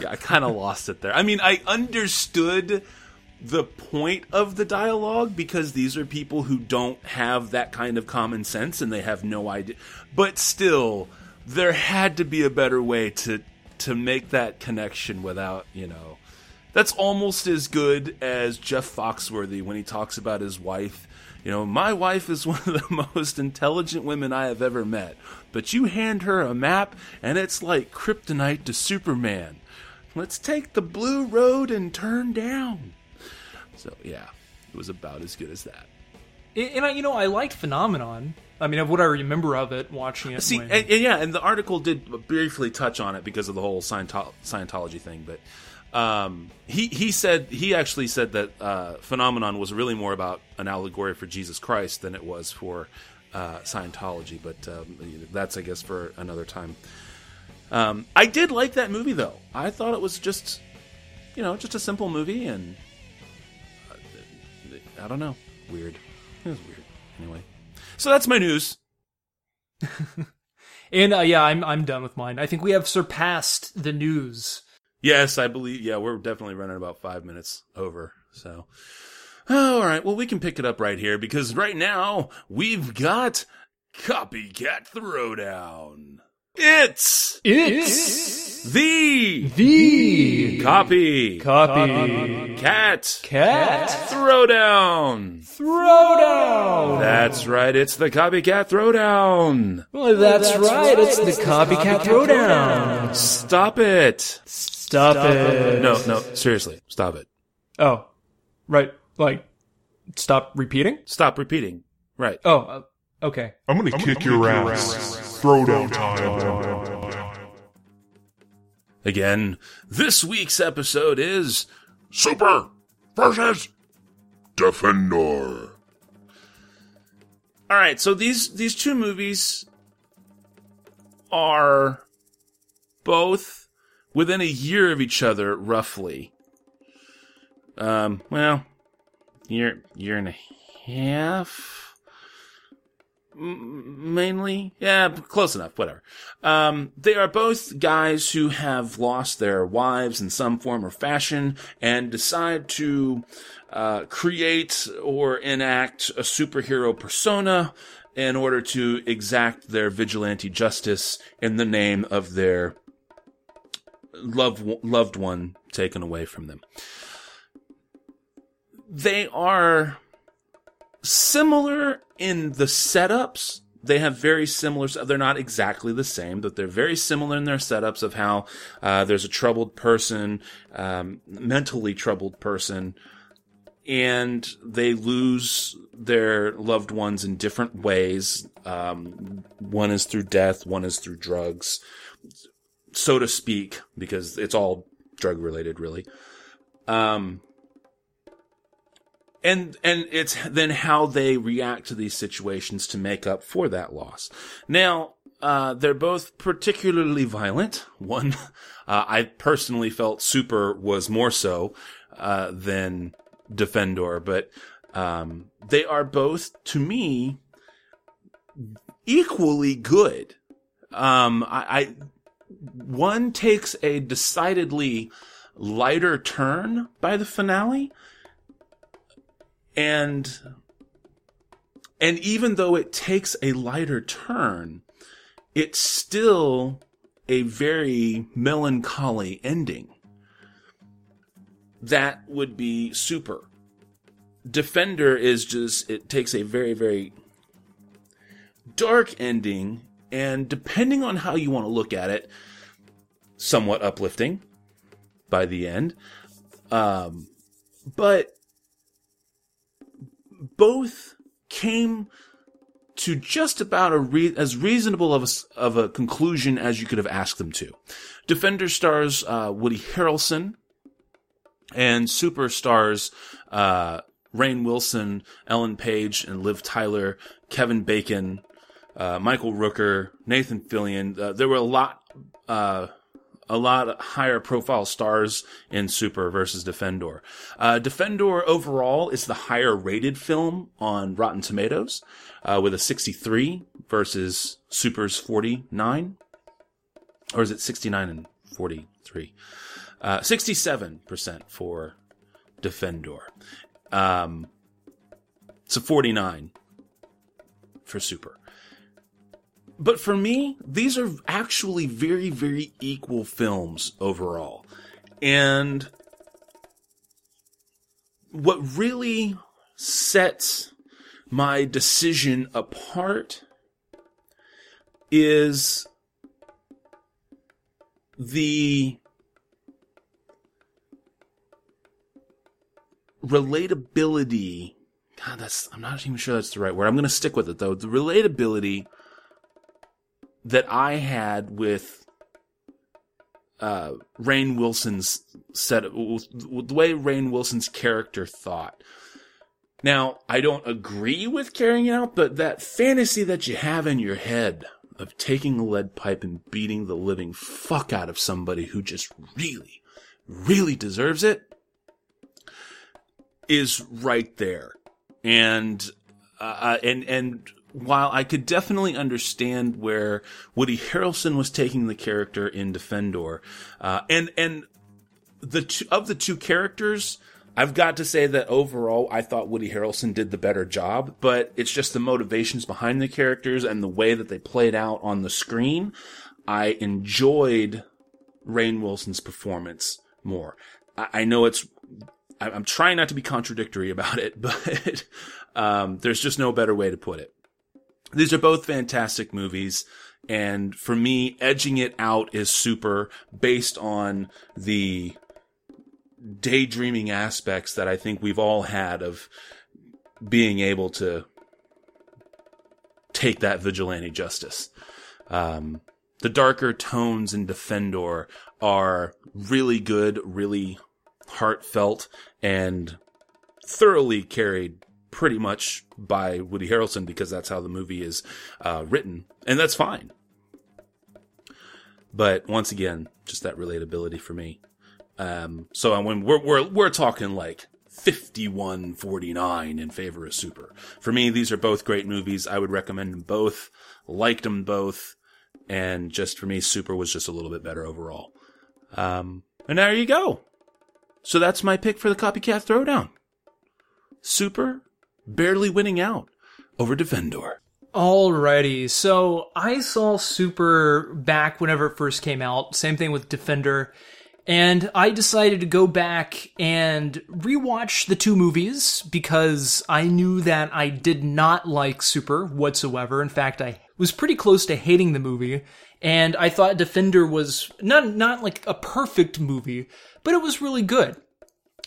yeah, I kind of lost it there. I mean, I understood the point of the dialogue because these are people who don't have that kind of common sense and they have no idea. But still, there had to be a better way to to make that connection without, you know, that's almost as good as Jeff Foxworthy when he talks about his wife. You know, my wife is one of the most intelligent women I have ever met, but you hand her a map and it's like kryptonite to Superman. Let's take the blue road and turn down. So yeah, it was about as good as that. And I, you know, I liked Phenomenon. I mean, of what I remember of it, watching it. See, when... and, and yeah, and the article did briefly touch on it because of the whole Scientolo- Scientology thing. But um, he he said he actually said that uh, Phenomenon was really more about an allegory for Jesus Christ than it was for uh, Scientology. But um, that's, I guess, for another time. Um, I did like that movie, though. I thought it was just, you know, just a simple movie, and uh, I don't know, weird. It was weird. Anyway. So that's my news. and uh, yeah, I'm I'm done with mine. I think we have surpassed the news. Yes, I believe. Yeah, we're definitely running about five minutes over. So, oh, all right. Well, we can pick it up right here because right now we've got Copycat Throwdown. It's it's the the copy copy cat cat throwdown throwdown. That's right, it's the Copycat Throwdown. Well, that's, that's right, right, it's, it's the, the copycat, copycat throwdown. throwdown. Stop it! Stop, stop it. it! No, no, seriously, stop it. Oh, right, like stop repeating. Stop repeating. Right. Oh, uh, okay. I'm gonna I'm, kick I'm your gonna ass. Throwdown time. Again, this week's episode is Super versus Defender. All right, so these these two movies are both within a year of each other, roughly. Um, well, year year and a half. Mainly? Yeah, close enough, whatever. Um, they are both guys who have lost their wives in some form or fashion and decide to uh, create or enact a superhero persona in order to exact their vigilante justice in the name of their loved, loved one taken away from them. They are... similar in the setups. They have very similar, they're not exactly the same, but they're very similar in their setups of how uh, there's a troubled person, um, mentally troubled person, and they lose their loved ones in different ways. Um, one is through death, one is through drugs, so to speak, because it's all drug related, really. Um, And and it's then how they react to these situations to make up for that loss. Now, Uh, they're both particularly violent. One, uh, I personally felt Super was more so uh, than Defendor, but um, they are both, to me, equally good. Um, I, I one takes a decidedly lighter turn by the finale, and and even though it takes a lighter turn, it's still a very melancholy ending. That would be Super. Defender is just, it takes a very, very dark ending, and depending on how you want to look at it, somewhat uplifting by the end. Um, but both came to just about a re- as reasonable of a, of a conclusion as you could have asked them to. Defender stars uh, Woody Harrelson, and Super stars uh, Rainn Wilson, Ellen Page, and Liv Tyler, Kevin Bacon, uh, Michael Rooker, Nathan Fillion. Uh, there were a lot, uh, a lot higher profile stars in Super versus Defendor. Uh, Defendor overall is the higher rated film on Rotten Tomatoes, uh, with a sixty-three versus Super's forty-nine. Or is it sixty-nine and forty-three? Uh, sixty-seven percent for Defendor. Um, it's a forty-nine for Super. But for me, these are actually very, very equal films overall. And what really sets my decision apart is the relatability. God, that's, I'm not even sure that's the right word. I'm going to stick with it though. The relatability that I had with uh, Rainn Wilson's set, the way Rainn Wilson's character thought. Now, I don't agree with carrying out, but that fantasy that you have in your head of taking a lead pipe and beating the living fuck out of somebody who just really, really deserves it is right there. And, uh, and, and, while I could definitely understand where Woody Harrelson was taking the character in Defendor, uh, and and the two, of the two characters, I've got to say that overall I thought Woody Harrelson did the better job. But it's just the motivations behind the characters and the way that they played out on the screen. I enjoyed Rainn Wilson's performance more. I, I know it's. I'm trying not to be contradictory about it, but um, there's just no better way to put it. These are both fantastic movies, and for me, edging it out is Super, based on the daydreaming aspects that I think we've all had of being able to take that vigilante justice. Um, the darker tones in Defendor are really good, really heartfelt, and thoroughly carried pretty much by Woody Harrelson, because that's how the movie is uh, written, and that's fine. But once again, just that relatability for me. Um, so when we're we're we're talking like fifty-one forty-nine in favor of Super for me. These are both great movies. I would recommend them both. Liked them both, and just for me, Super was just a little bit better overall. Um, and there you go. So that's my pick for the Copycat Throwdown. Super. Barely winning out over Defendor. Alrighty, so I saw Super back whenever it first came out. Same thing with Defender. And I decided to go back and rewatch the two movies because I knew that I did not like Super whatsoever. In fact, I was pretty close to hating the movie. And I thought Defender was not, not like a perfect movie, but it was really good.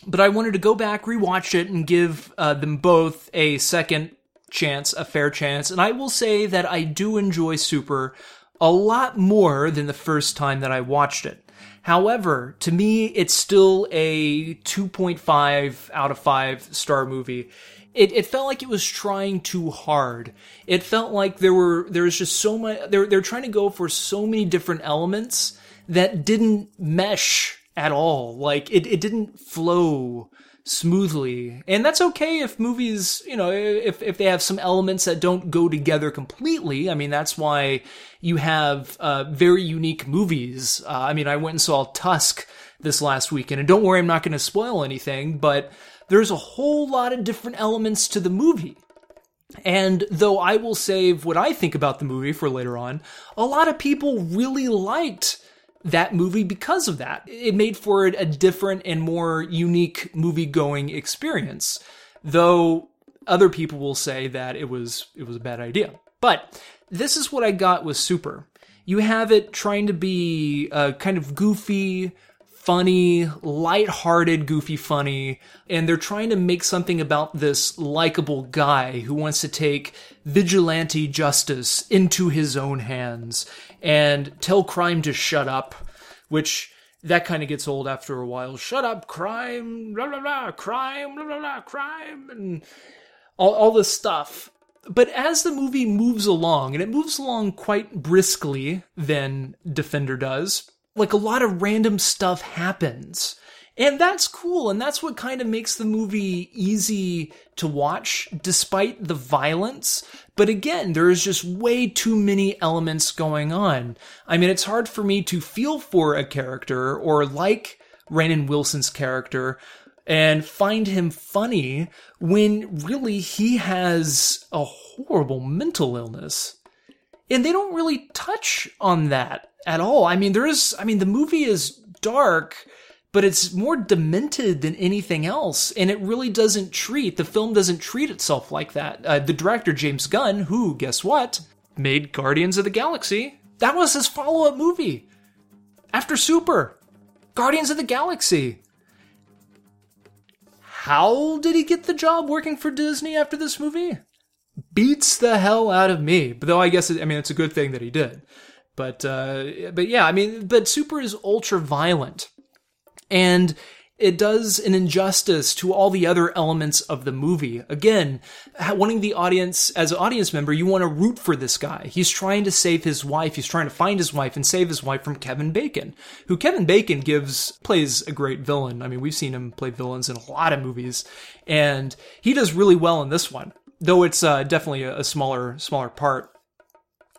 But I wanted to go back, rewatch it, and give uh, them both a second chance, a fair chance. And I will say that I do enjoy Super a lot more than the first time that I watched it. However, to me, it's still a two point five out of five star movie. It, it felt like it was trying too hard. It felt like there were there was just so much. They're they're trying to go for so many different elements that didn't mesh at all. Like it it didn't flow smoothly, and that's okay if movies, you know, if if they have some elements that don't go together completely. I mean, that's why you have uh, very unique movies. Uh, I mean, I went and saw Tusk this last weekend, and don't worry, I'm not going to spoil anything, but there's a whole lot of different elements to the movie. And though I will save what I think about the movie for later on, a lot of people really liked that movie because of that. It made for it a different and more unique movie-going experience, though other people will say that it was it was a bad idea. But this is what I got with Super. You have it trying to be a kind of goofy, funny, lighthearted, goofy, funny, and they're trying to make something about this likable guy who wants to take vigilante justice into his own hands and tell crime to shut up, which that kind of gets old after a while. Shut up, crime, blah, blah, blah, crime, blah, blah, blah, crime, and all, all this stuff. But as the movie moves along, and it moves along quite briskly than Defender does, like a lot of random stuff happens. And that's cool, and that's what kind of makes the movie easy to watch, despite the violence. But again, there is just way too many elements going on. I mean, it's hard for me to feel for a character, or like Rainn Wilson's character, and find him funny, when really he has a horrible mental illness. And they don't really touch on that at all. I mean, there is, I mean, the movie is dark, but it's more demented than anything else. And it really doesn't treat, the film doesn't treat itself like that. Uh, the director, James Gunn, who, guess what, made Guardians of the Galaxy. That was his follow-up movie. After Super, Guardians of the Galaxy. How did he get the job working for Disney after this movie? Beats the hell out of me. But though I guess, it, I mean, it's a good thing that he did. But, uh, but yeah, I mean, but Super is ultra violent, and it does an injustice to all the other elements of the movie. Again, wanting the audience, as an audience member, you want to root for this guy. He's trying to save his wife. He's trying to find his wife and save his wife from Kevin Bacon, who Kevin Bacon gives, plays a great villain. I mean, we've seen him play villains in a lot of movies, and he does really well in this one, though it's, uh, definitely a, a smaller, smaller part.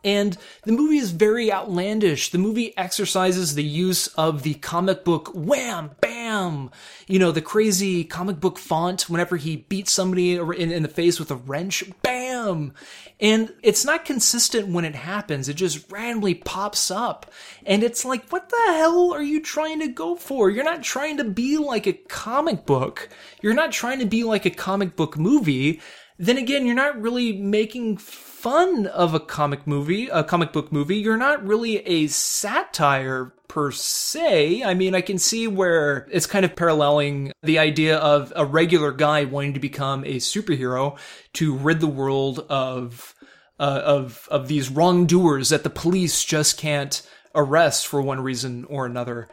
And the movie is very outlandish. The movie exercises the use of the comic book wham, bam, you know, the crazy comic book font whenever he beats somebody in, in the face with a wrench, bam. And it's not consistent when it happens. It just randomly pops up. And it's like, what the hell are you trying to go for? You're not trying to be like a comic book. You're not trying to be like a comic book movie. Then again, you're not really making fun of a comic movie, a comic book movie. You're not really a satire per se. I mean, I can see where it's kind of paralleling the idea of a regular guy wanting to become a superhero to rid the world of, uh, of, of these wrongdoers that the police just can't arrest for one reason or another.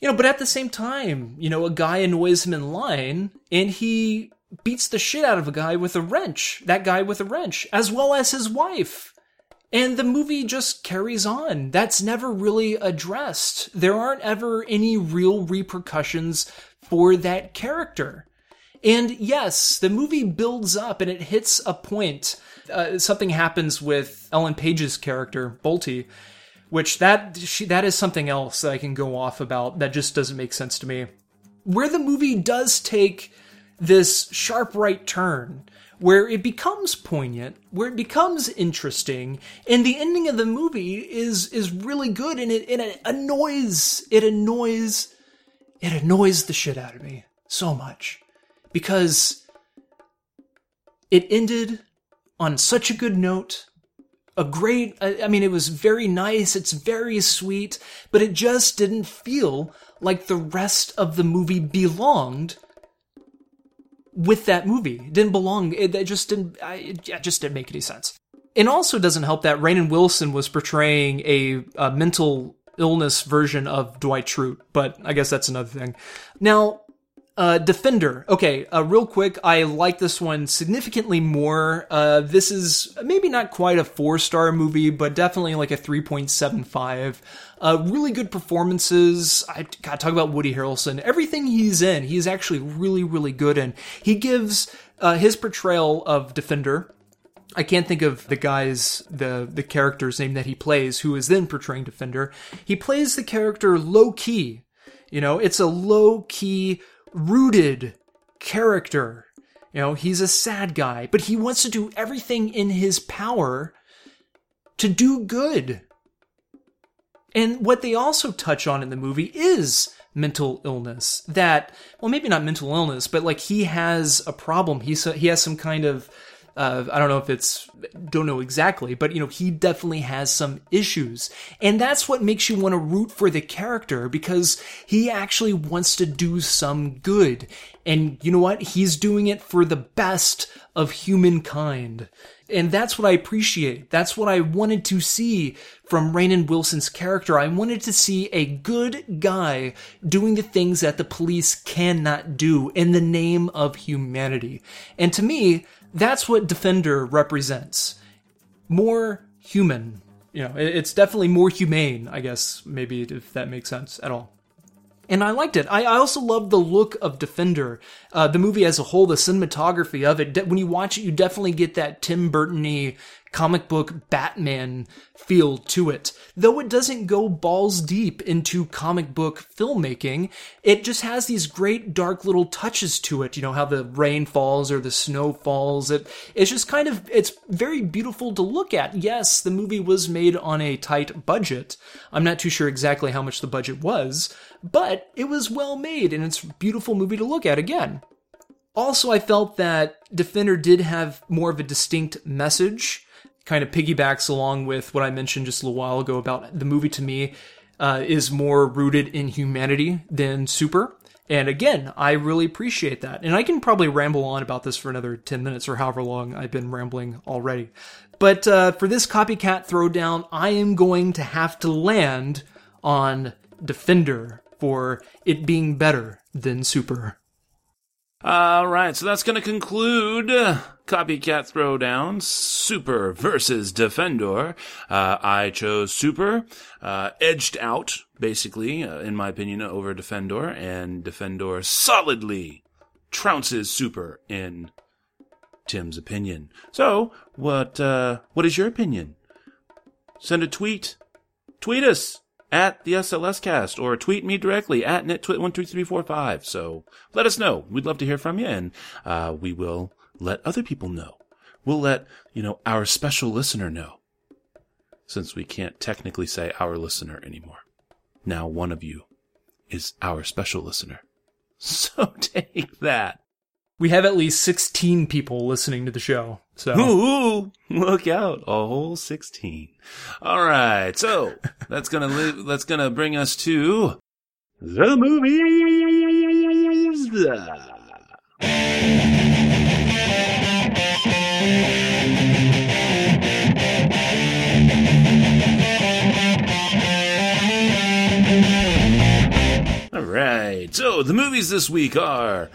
You know, but at the same time, you know, a guy annoys him in line, and he beats the shit out of a guy with a wrench, that guy with a wrench, as well as his wife. And the movie just carries on. That's never really addressed. There aren't ever any real repercussions for that character. And yes, the movie builds up and it hits a point. Uh, something happens with Ellen Page's character, Bolte, which that she, that is something else that I can go off about that just doesn't make sense to me. Where the movie does take this sharp right turn, where it becomes poignant, where it becomes interesting, and the ending of the movie is is really good, and it, and it annoys, it annoys, it annoys the shit out of me so much, because it ended on such a good note, a great, I mean, it was very nice, it's very sweet, but it just didn't feel like the rest of the movie belonged with that movie. It didn't belong. It, it just didn't, I, it just didn't make any sense. And also doesn't help that Rainn Wilson was portraying a, a mental illness version of Dwight Schrute, but I guess that's another thing. Now, Uh, Defender. Okay, uh, real quick, I like this one significantly more. Uh, this is maybe not quite a four-star movie, but definitely like a three point seven five. Uh, really good performances. I gotta talk about Woody Harrelson. Everything he's in, he's actually really, really good in. He gives uh, his portrayal of Defender. I can't think of the guy's, the, the character's name that he plays, who is then portraying Defender. He plays the character low-key. You know, it's a low-key, rooted character. You know, he's a sad guy, but he wants to do everything in his power to do good. And what they also touch on in the movie is mental illness. That, well, maybe not mental illness, but like he has a problem. He he has some kind of... Uh, I don't know if it's, don't know exactly, but, you know, he definitely has some issues. And that's what makes you want to root for the character, because he actually wants to do some good. And you know what? He's doing it for the best of humankind. And that's what I appreciate. That's what I wanted to see from Rainn Wilson's character. I wanted to see a good guy doing the things that the police cannot do in the name of humanity. And to me, that's what Defender represents. More human. You know, it's definitely more humane, I guess, maybe, if that makes sense at all. And I liked it. I also loved the look of Defender. Uh, the movie as a whole, the cinematography of it. When you watch it, you definitely get that Tim Burton-y comic book Batman feel to it. Though it doesn't go balls deep into comic book filmmaking, it just has these great dark little touches to it. You know, how the rain falls or the snow falls. It, it's just kind of, it's very beautiful to look at. Yes, the movie was made on a tight budget. I'm not too sure exactly how much the budget was, but it was well made and it's a beautiful movie to look at again. Also, I felt that Defender did have more of a distinct message. Kind of piggybacks along with what I mentioned just a little while ago about the movie to me uh, is more rooted in humanity than super. And again, I really appreciate that. And I can probably ramble on about this for another ten minutes or however long I've been rambling already. But uh, for this copycat throwdown, I am going to have to land on Defender for it being better than Super. All right, so that's going to conclude Copycat Throwdown, Super versus Defender. Uh, I chose Super, uh, edged out, basically, uh, in my opinion, over Defender, and Defender solidly trounces Super, in Tim's opinion. So, what uh, what is your opinion? Send a tweet. Tweet us at the S L S Cast, or tweet me directly at nitwit one two three four five. So let us know. We'd love to hear from you, and uh, we will let other people know. We'll let, you know, our special listener know, since we can't technically say our listener anymore. Now one of you is our special listener. So take that. We have at least sixteen people listening to the show. So ooh, look out, a whole sixteen. All right, so that's gonna li- that's gonna bring us to the movies. All right, so the movies this week are.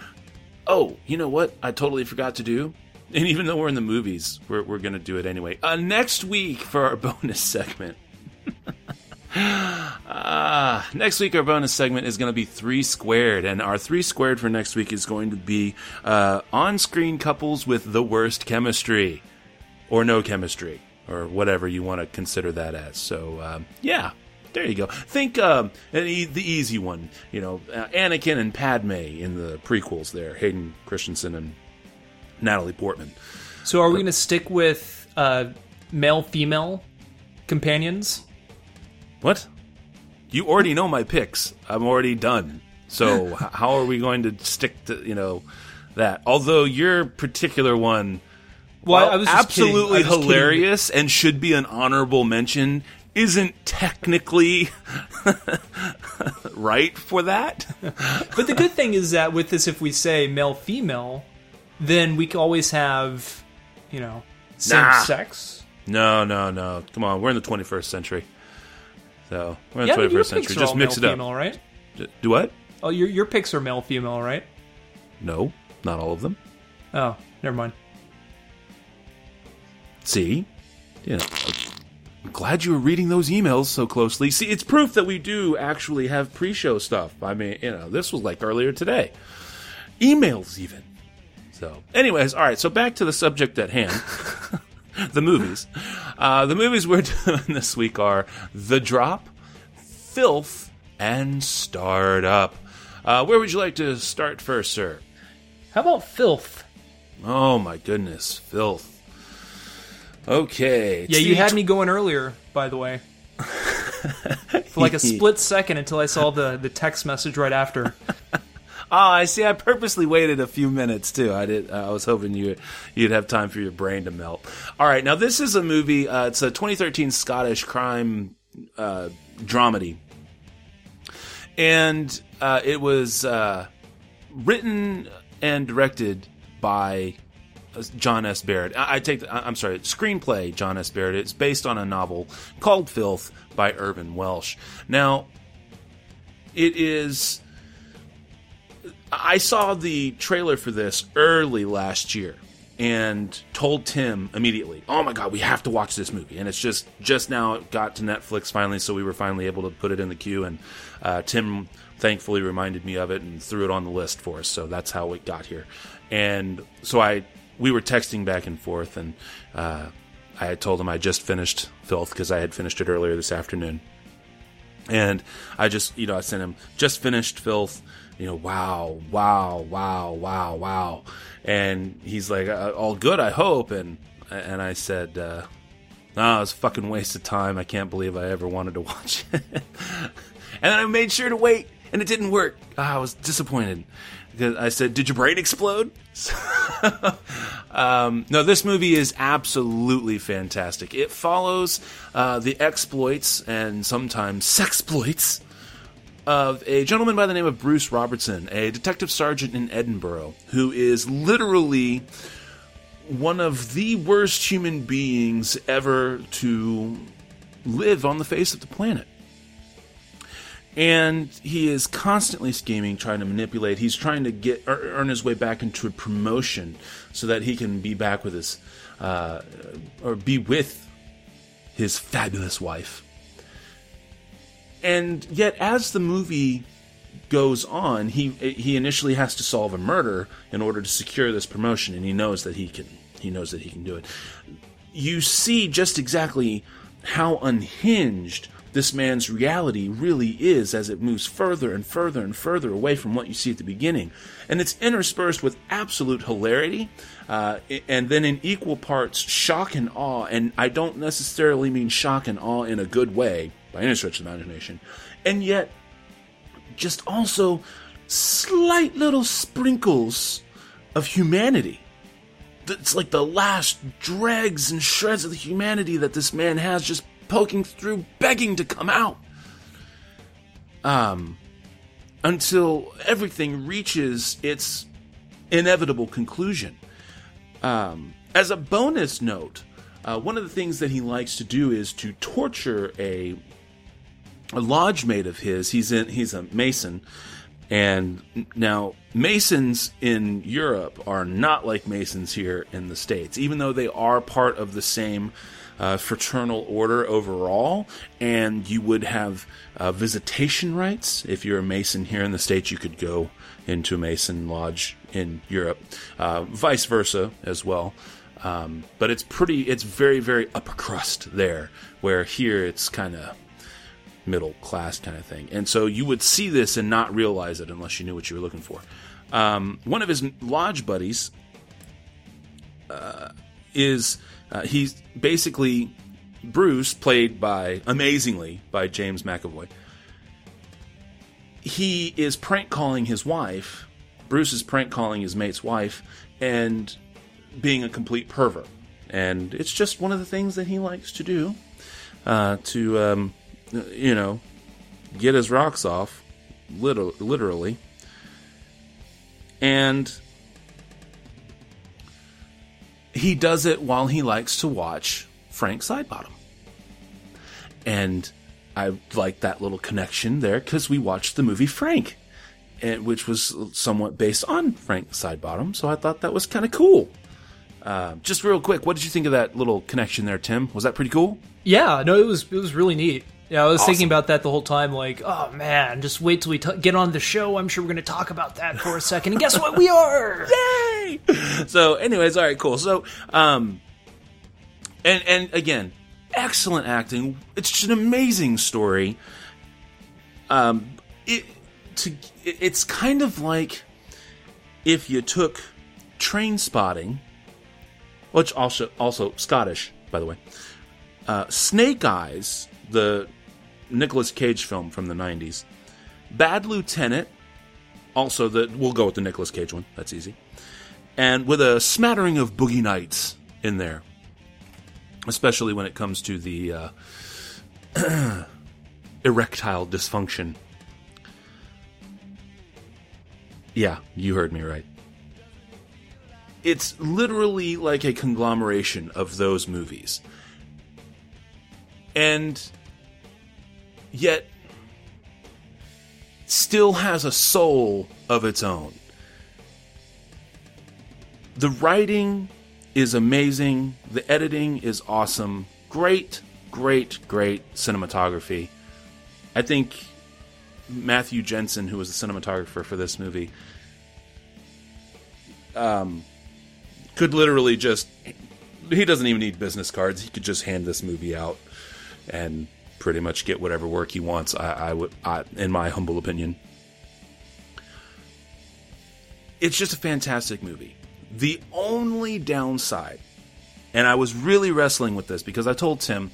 Oh, you know what I totally forgot to do? And even though we're in the movies, we're we're going to do it anyway. Uh, next week for our bonus segment. uh, next week, our bonus segment is going to be Three Squared. And our Three Squared for next week is going to be uh, on-screen couples with the worst chemistry. Or no chemistry. Or whatever you want to consider that as. So, um, yeah. There you go. Think um, e- the easy one, you know, uh, Anakin and Padme in the prequels there, Hayden Christensen and Natalie Portman. So are we going to stick with uh, male-female companions? What? You already know my picks. I'm already done. So how are we going to stick to, you know, that? Although your particular one, well, while I was absolutely hilarious kidding. And should be an honorable mention, isn't technically right for that. But the good thing is that with this, if we say male-female, then we can always have, you know, same nah. sex. No, no, no. Come on, we're in the twenty-first century. So we're in yeah, the twenty-first century. Just mix it up. Female, right? Do what? Oh, your your picks are male-female, right? No, not all of them. Oh, never mind. See? Yeah. I'm glad you were reading those emails so closely. See, it's proof that we do actually have pre-show stuff. I mean, you know, this was like earlier today. Emails, even. So, anyways, all right, so back to the subject at hand. The movies. Uh, the movies we're doing this week are The Drop, Filth, and Startup. Uh, where would you like to start first, sir? How about Filth? Oh, my goodness. Filth. Okay. Yeah, you had me going earlier, by the way. For like a split second until I saw the, the text message right after. Oh, I see. I purposely waited a few minutes, too. I did. Uh, I was hoping you, you'd have time for your brain to melt. All right. Now, this is a movie. Uh, it's a twenty thirteen Scottish crime uh, dramedy. And uh, it was uh, written and directed by... John S. Barrett. I take. The, I'm sorry. Screenplay. John S. Barrett. It's based on a novel called Filth by Irvin Welsh. Now, it is. I saw the trailer for this early last year and told Tim immediately. Oh my God, we have to watch this movie. And it's just just now it got to Netflix finally, so we were finally able to put it in the queue. And uh, Tim thankfully reminded me of it and threw it on the list for us. So that's how it got here. And so I. We were texting back and forth, and uh, I had told him I just finished Filth because I had finished it earlier this afternoon. And I just, you know, I sent him, just finished Filth, you know, wow, wow, wow, wow, wow. And he's like, all good, I hope. And and I said, uh, no, it was a fucking waste of time. I can't believe I ever wanted to watch it. And then I made sure to wait, and it didn't work. Oh, I was disappointed. I said, did your brain explode? um, no, this movie is absolutely fantastic. It follows uh, the exploits and sometimes sexploits of a gentleman by the name of Bruce Robertson, a detective sergeant in Edinburgh, who is literally one of the worst human beings ever to live on the face of the planet. And he is constantly scheming, trying to manipulate. He's trying to get earn his way back into a promotion so that he can be back with his, uh, or be with his fabulous wife. And yet, as the movie goes on, he he initially has to solve a murder in order to secure this promotion, and he knows that he can. He knows that he can do it. You see just exactly how unhinged this man's reality really is as it moves further and further and further away from what you see at the beginning. And it's interspersed with absolute hilarity, uh, and then in equal parts shock and awe, and I don't necessarily mean shock and awe in a good way, by any stretch of the imagination, and yet just also slight little sprinkles of humanity. It's like the last dregs and shreds of the humanity that this man has just poking through, begging to come out, um, until everything reaches its inevitable conclusion. Um, as a bonus note, uh, one of the things that he likes to do is to torture a a lodge mate of his. He's in he's a Mason, and now Masons in Europe are not like Masons here in the States, even though they are part of the same Uh, fraternal order overall, and you would have uh, visitation rights. If you're a Mason here in the States, you could go into a Mason lodge in Europe, uh, vice versa as well. Um, but it's pretty, it's very, very upper crust there, where here it's kind of middle class kind of thing. And so you would see this and not realize it unless you knew what you were looking for. Um, one of his lodge buddies uh, is... Uh, he's basically Bruce, played by, amazingly, by James McAvoy. He is prank calling his wife. Bruce is prank calling his mate's wife and being a complete pervert. And it's just one of the things that he likes to do uh, to, um, you know, get his rocks off, liter- literally. And... he does it while he likes to watch Frank Sidebottom. And I like that little connection there because we watched the movie Frank. and, which was somewhat based on Frank Sidebottom. So I thought that was kind of cool. Uh, just real quick, what did you think of that little connection there, Tim? Was that pretty cool? Yeah, no, it was it was really neat. Yeah, I was awesome. thinking about that the whole time, like, oh, man, just wait till we t- get on the show. I'm sure we're going to talk about that for a second. And guess what? We are! Yay! So, anyways, all right, cool. So, um, and and again, excellent acting. It's just an amazing story. Um, it to it, it's kind of like if you took Trainspotting, which also also Scottish, by the way, uh, Snake Eyes, the Nicolas Cage film from the nineties, Bad Lieutenant, also the we'll go with the Nicolas Cage one, that's easy, and with a smattering of Boogie Nights in there, especially when it comes to the uh, erectile dysfunction. Yeah, you heard me right. It's literally like a conglomeration of those movies. And yet still has a soul of its own. The writing is amazing. The editing is awesome. Great, great, great cinematography. I think Matthew Jensen, who was the cinematographer for this movie, um, could literally just... He doesn't even need business cards. He could just hand this movie out and pretty much get whatever work he wants, I, I would, I, in my humble opinion. It's just a fantastic movie. The only downside, and I was really wrestling with this because I told Tim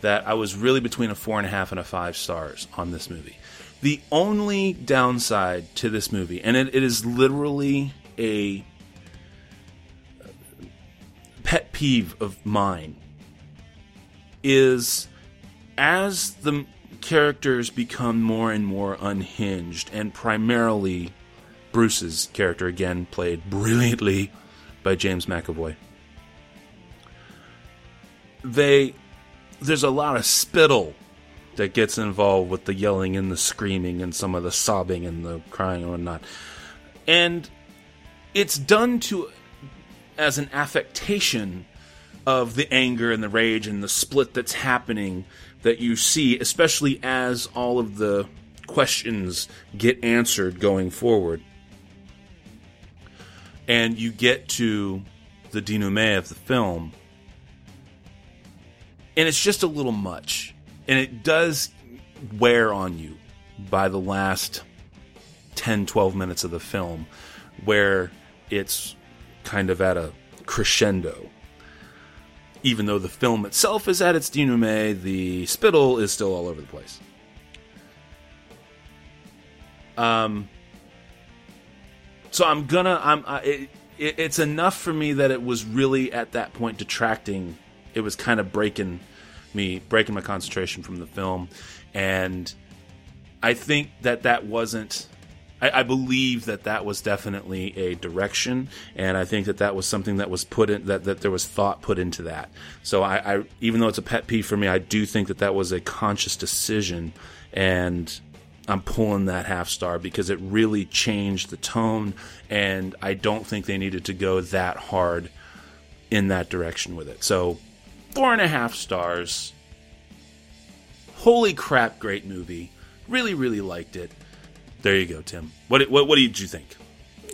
that I was really between a four and a half and a five stars on this movie. The only downside to this movie, and it, it is literally a pet peeve of mine, is as the characters become more and more unhinged, and primarily Bruce's character, again, played brilliantly by James McAvoy, they there's a lot of spittle that gets involved with the yelling and the screaming and some of the sobbing and the crying and whatnot. And it's done to as an affectation of the anger and the rage and the split that's happening that you see, especially as all of the questions get answered going forward. And you get to the denouement of the film. And it's just a little much. And it does wear on you by the last ten, twelve minutes of the film, where it's kind of at a crescendo. Even though the film itself is at its denouement, the spittle is still all over the place. Um, so I'm gonna, I'm, I, it, it, it's enough for me that it was really at that point detracting. It was kind of breaking me, breaking my concentration from the film. And I think that that wasn't, I, I believe that that was definitely a direction, and I think that that was something that was put in, that, that there was thought put into that. So I, I, even though it's a pet peeve for me, I do think that that was a conscious decision, and I'm pulling that half star because it really changed the tone, and I don't think they needed to go that hard in that direction with it. So four and a half stars. Holy crap, great movie. Really, really liked it. There you go, Tim. What what what did you think?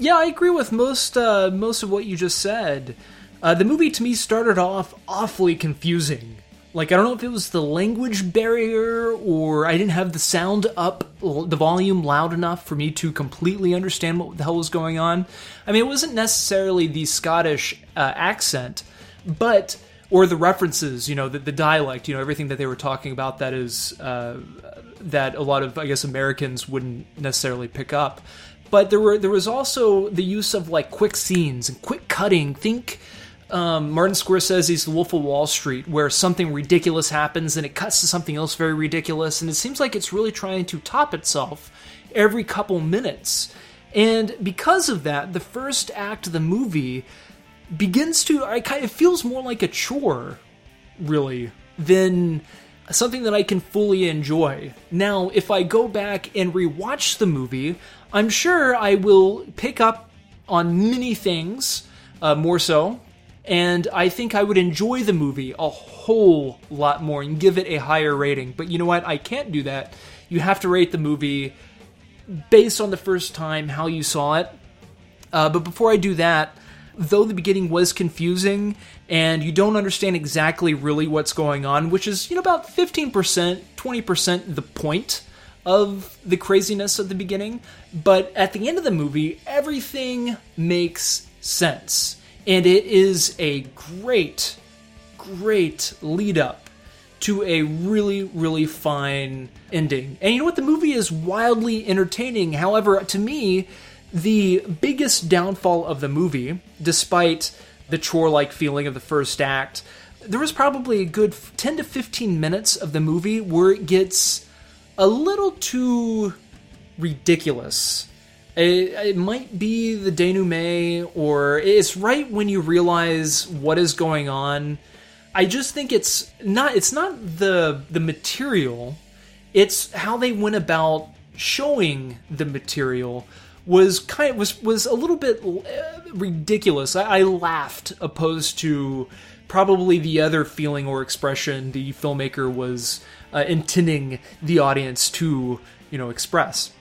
Yeah, I agree with most uh, most of what you just said. Uh, the movie to me started off awfully confusing. Like, I don't know if it was the language barrier or I didn't have the sound up, the volume loud enough for me to completely understand what the hell was going on. I mean, it wasn't necessarily the Scottish uh, accent, but or the references, you know, the, the dialect, you know, everything that they were talking about that is. Uh, that a lot of, I guess, Americans wouldn't necessarily pick up. But there were there was also the use of, like, quick scenes and quick cutting. Think um, Martin Scorsese's The Wolf of Wall Street, where something ridiculous happens and it cuts to something else very ridiculous, and it seems like it's really trying to top itself every couple minutes. And because of that, the first act of the movie begins to... It feels more like a chore, really, than... something that I can fully enjoy. Now, if I go back and rewatch the movie, I'm sure I will pick up on many things, uh, more so, and I think I would enjoy the movie a whole lot more and give it a higher rating. But you know what? I can't do that. You have to rate the movie based on the first time, how you saw it. Uh, but before I do that, though the beginning was confusing and you don't understand exactly really what's going on, which is, you know, about fifteen percent, twenty percent the point of the craziness of the beginning. But at the end of the movie, everything makes sense. And it is a great, great lead up to a really, really fine ending. And you know what? The movie is wildly entertaining. However, to me, the biggest downfall of the movie, despite the chore-like feeling of the first act, there was probably a good ten to fifteen minutes of the movie where it gets a little too ridiculous. It, it might be the denouement, or it's right when you realize what is going on. I just think it's not it's not the the material, it's how they went about showing the material was kind of, was was a little bit ridiculous. I, I laughed, opposed to probably the other feeling or expression the filmmaker was uh, intending the audience to, you know, express.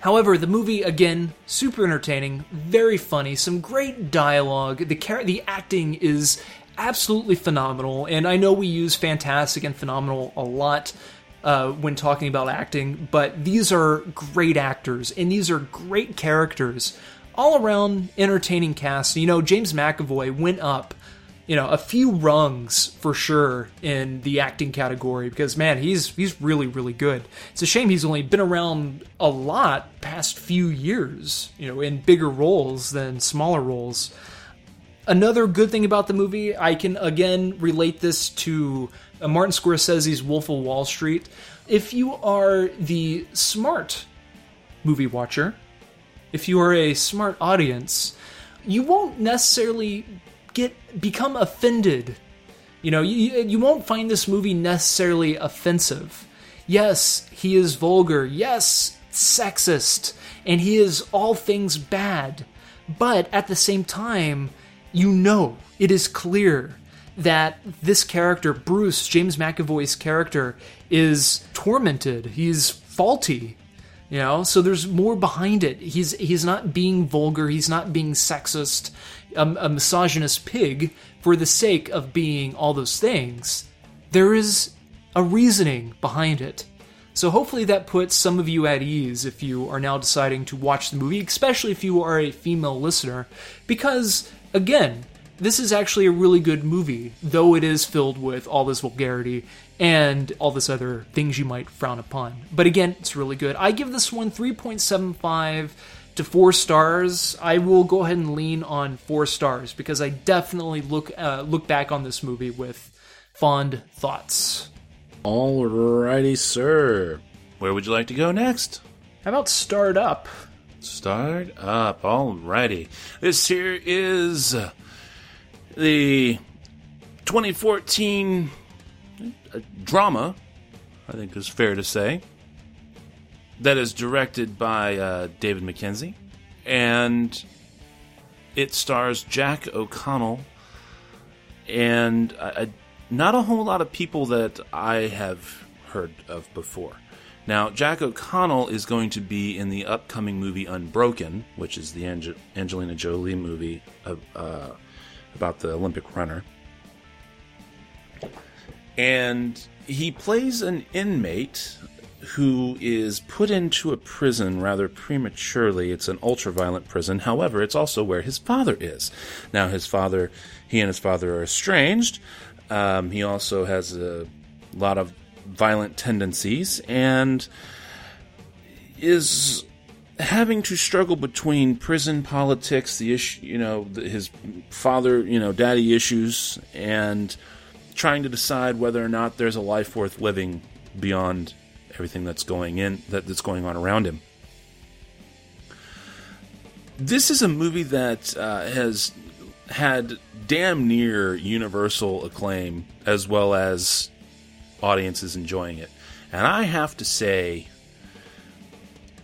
However, the movie, again, super entertaining, very funny, some great dialogue. The char- the acting is absolutely phenomenal, and I know we use fantastic and phenomenal a lot Uh, when talking about acting, but these are great actors, and these are great characters. All around entertaining cast. You know, James McAvoy went up, you know, a few rungs for sure in the acting category, because, man, he's he's really, really good. It's a shame he's only been around a lot past few years, you know, in bigger roles than smaller roles. Another good thing about the movie, I can, again, relate this to Martin Scorsese's Wolf of Wall Street. If you are the smart movie watcher, if you are a smart audience, you won't necessarily get become offended. You know, you, you won't find this movie necessarily offensive. Yes, he is vulgar. Yes, sexist. And he is all things bad. But at the same time, you know, it is clear that this character, Bruce, James McAvoy's character, is tormented. He's faulty, you know, so there's more behind it. He's he's not being vulgar. He's not being sexist, um, a misogynist pig for the sake of being all those things. There is a reasoning behind it. So hopefully that puts some of you at ease if you are now deciding to watch the movie, especially if you are a female listener, because, again, this is actually a really good movie, though it is filled with all this vulgarity and all this other things you might frown upon. But again, it's really good. I give this one three point seven five to four stars. I will go ahead and lean on four stars, because I definitely look uh, look back on this movie with fond thoughts. Alrighty, sir. Where would you like to go next? How about Start Up? Start Up. Alrighty. This here is the twenty fourteen drama, I think is fair to say, that is directed by uh, David Mackenzie, and it stars Jack O'Connell, and uh, not a whole lot of people that I have heard of before. Now, Jack O'Connell is going to be in the upcoming movie Unbroken, which is the Ange- Angelina Jolie movie of, uh, about the Olympic runner. And he plays an inmate who is put into a prison rather prematurely. It's an ultra-violent prison. However, it's also where his father is. Now, his father, he and his father are estranged. Um, he also has a lot of violent tendencies and is having to struggle between prison politics, the issue, you know, his father, you know, daddy issues, and trying to decide whether or not there's a life worth living beyond everything that's going in that, that's going on around him. This is a movie that uh, has had damn near universal acclaim, as well as audience is enjoying it. And I have to say,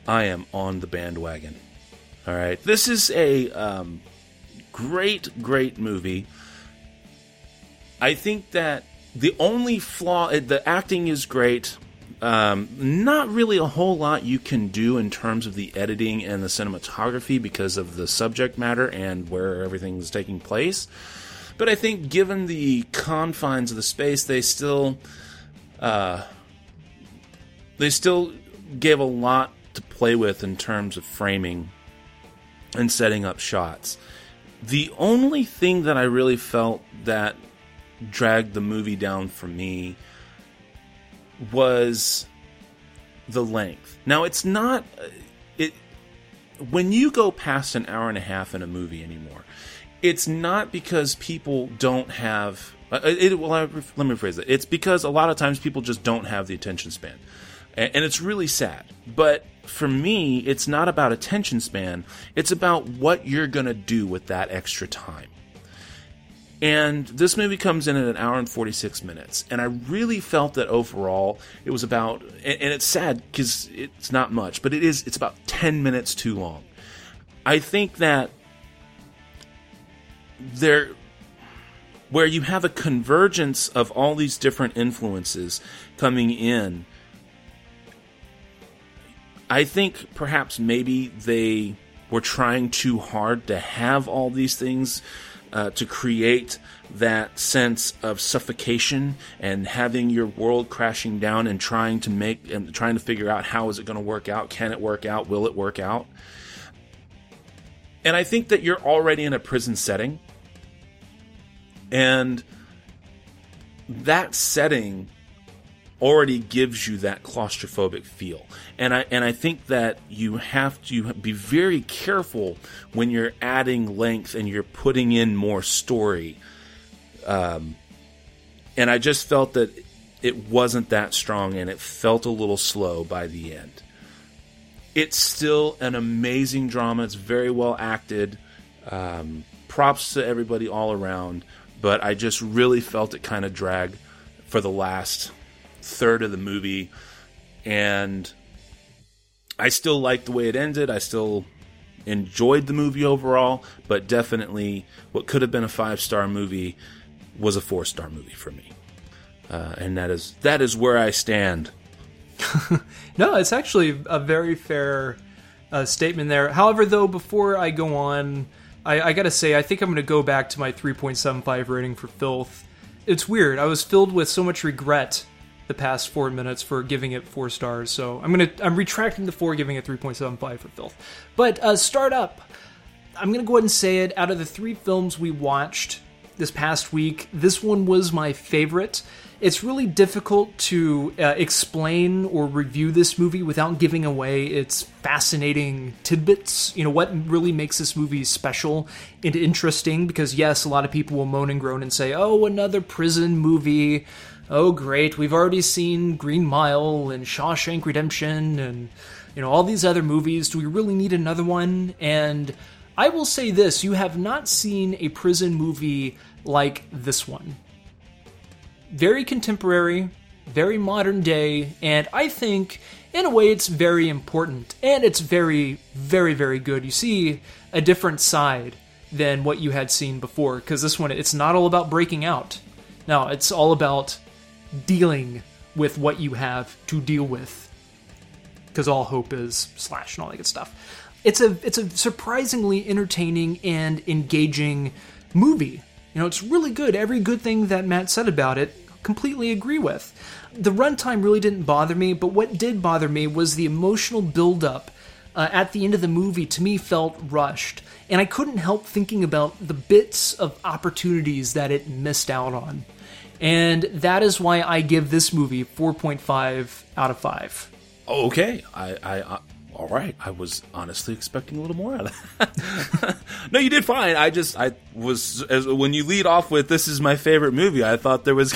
I am on the bandwagon. All right. This is a um, great, great movie. I think that the only flaw, the acting is great. Um, not really a whole lot you can do in terms of the editing and the cinematography because of the subject matter and where everything's taking place. But I think given the confines of the space, they still, uh, they still gave a lot to play with in terms of framing and setting up shots. The only thing that I really felt that dragged the movie down for me was the length. Now, it's not... it when you go past an hour and a half in a movie anymore, it's not because people don't have... It, well, I, let me rephrase it. It's because a lot of times people just don't have the attention span. And it's really sad. But for me, it's not about attention span. It's about what you're going to do with that extra time. And this movie comes in at an hour and forty-six minutes. And I really felt that overall it was about, and it's sad because it's not much, but it is, it's about ten minutes too long. I think that there, where you have a convergence of all these different influences coming in, I think perhaps maybe they were trying too hard to have all these things Uh, to create that sense of suffocation and having your world crashing down and trying to make and trying to figure out how is it going to work out? Can it work out? Will it work out? And I think that you're already in a prison setting, and that setting already gives you that claustrophobic feel. And I and I think that you have to be very careful when you're adding length and you're putting in more story. Um, and I just felt that it wasn't that strong and it felt a little slow by the end. It's still an amazing drama. It's very well acted. Um, props to everybody all around. But I just really felt it kind of dragged for the last third of the movie, and I still liked the way it ended. I still enjoyed the movie overall, but definitely what could have been a five-star movie was a four-star movie for me, uh, and that is that is where I stand. No, it's actually a very fair uh, statement there. However, though, before I go on, I, I gotta say I think I'm gonna go back to my three point seven five rating for Filth. It's weird. I was filled with so much regret the past four minutes for giving it four stars. So I'm gonna I'm retracting the four, giving it three point seven five for Filth. But uh, Start Up, I'm gonna go ahead and say it. Out of the three films we watched this past week, this one was my favorite. It's really difficult to uh, explain or review this movie without giving away its fascinating tidbits. You know, what really makes this movie special and interesting, because yes, a lot of people will moan and groan and say, oh, another prison movie. Oh, great, we've already seen Green Mile and Shawshank Redemption and, you know, all these other movies. Do we really need another one? And I will say this, you have not seen a prison movie like this one. Very contemporary, very modern day, and I think, in a way, it's very important. And it's very, very, very good. You see a different side than what you had seen before, because this one, it's not all about breaking out. No, it's all about dealing with what you have to deal with, because all hope is slashed and all that good stuff. It's a it's a surprisingly entertaining and engaging movie. You know, it's really good. Every good thing that Matt said about it, completely agree with. The runtime really didn't bother me, but what did bother me was the emotional buildup uh, at the end of the movie. To me, felt rushed, and I couldn't help thinking about the bits of opportunities that it missed out on. And that is why I give this movie four point five out of five. Oh, okay. I, I, I, all right. I was honestly expecting a little more out of that. No, you did fine. I just, I was, as, when you lead off with, this is my favorite movie, I thought there was,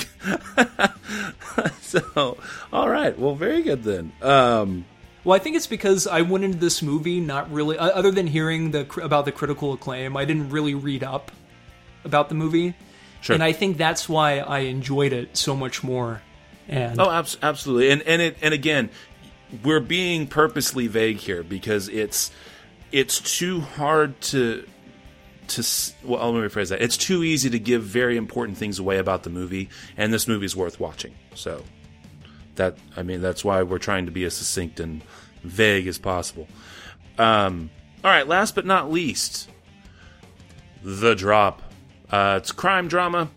so, all right. Well, very good then. Um, Well, I think it's because I went into this movie not really, other than hearing the about the critical acclaim, I didn't really read up about the movie. Sure. And I think that's why I enjoyed it so much more And oh, ab- absolutely. And and it and again, we're being purposely vague here because it's it's too hard to to well, let me rephrase that. It's too easy to give very important things away about the movie, and this movie is worth watching. So that I mean, that's why we're trying to be as succinct and vague as possible. Um, all right, last but not least, The Drop. Uh, it's a crime drama.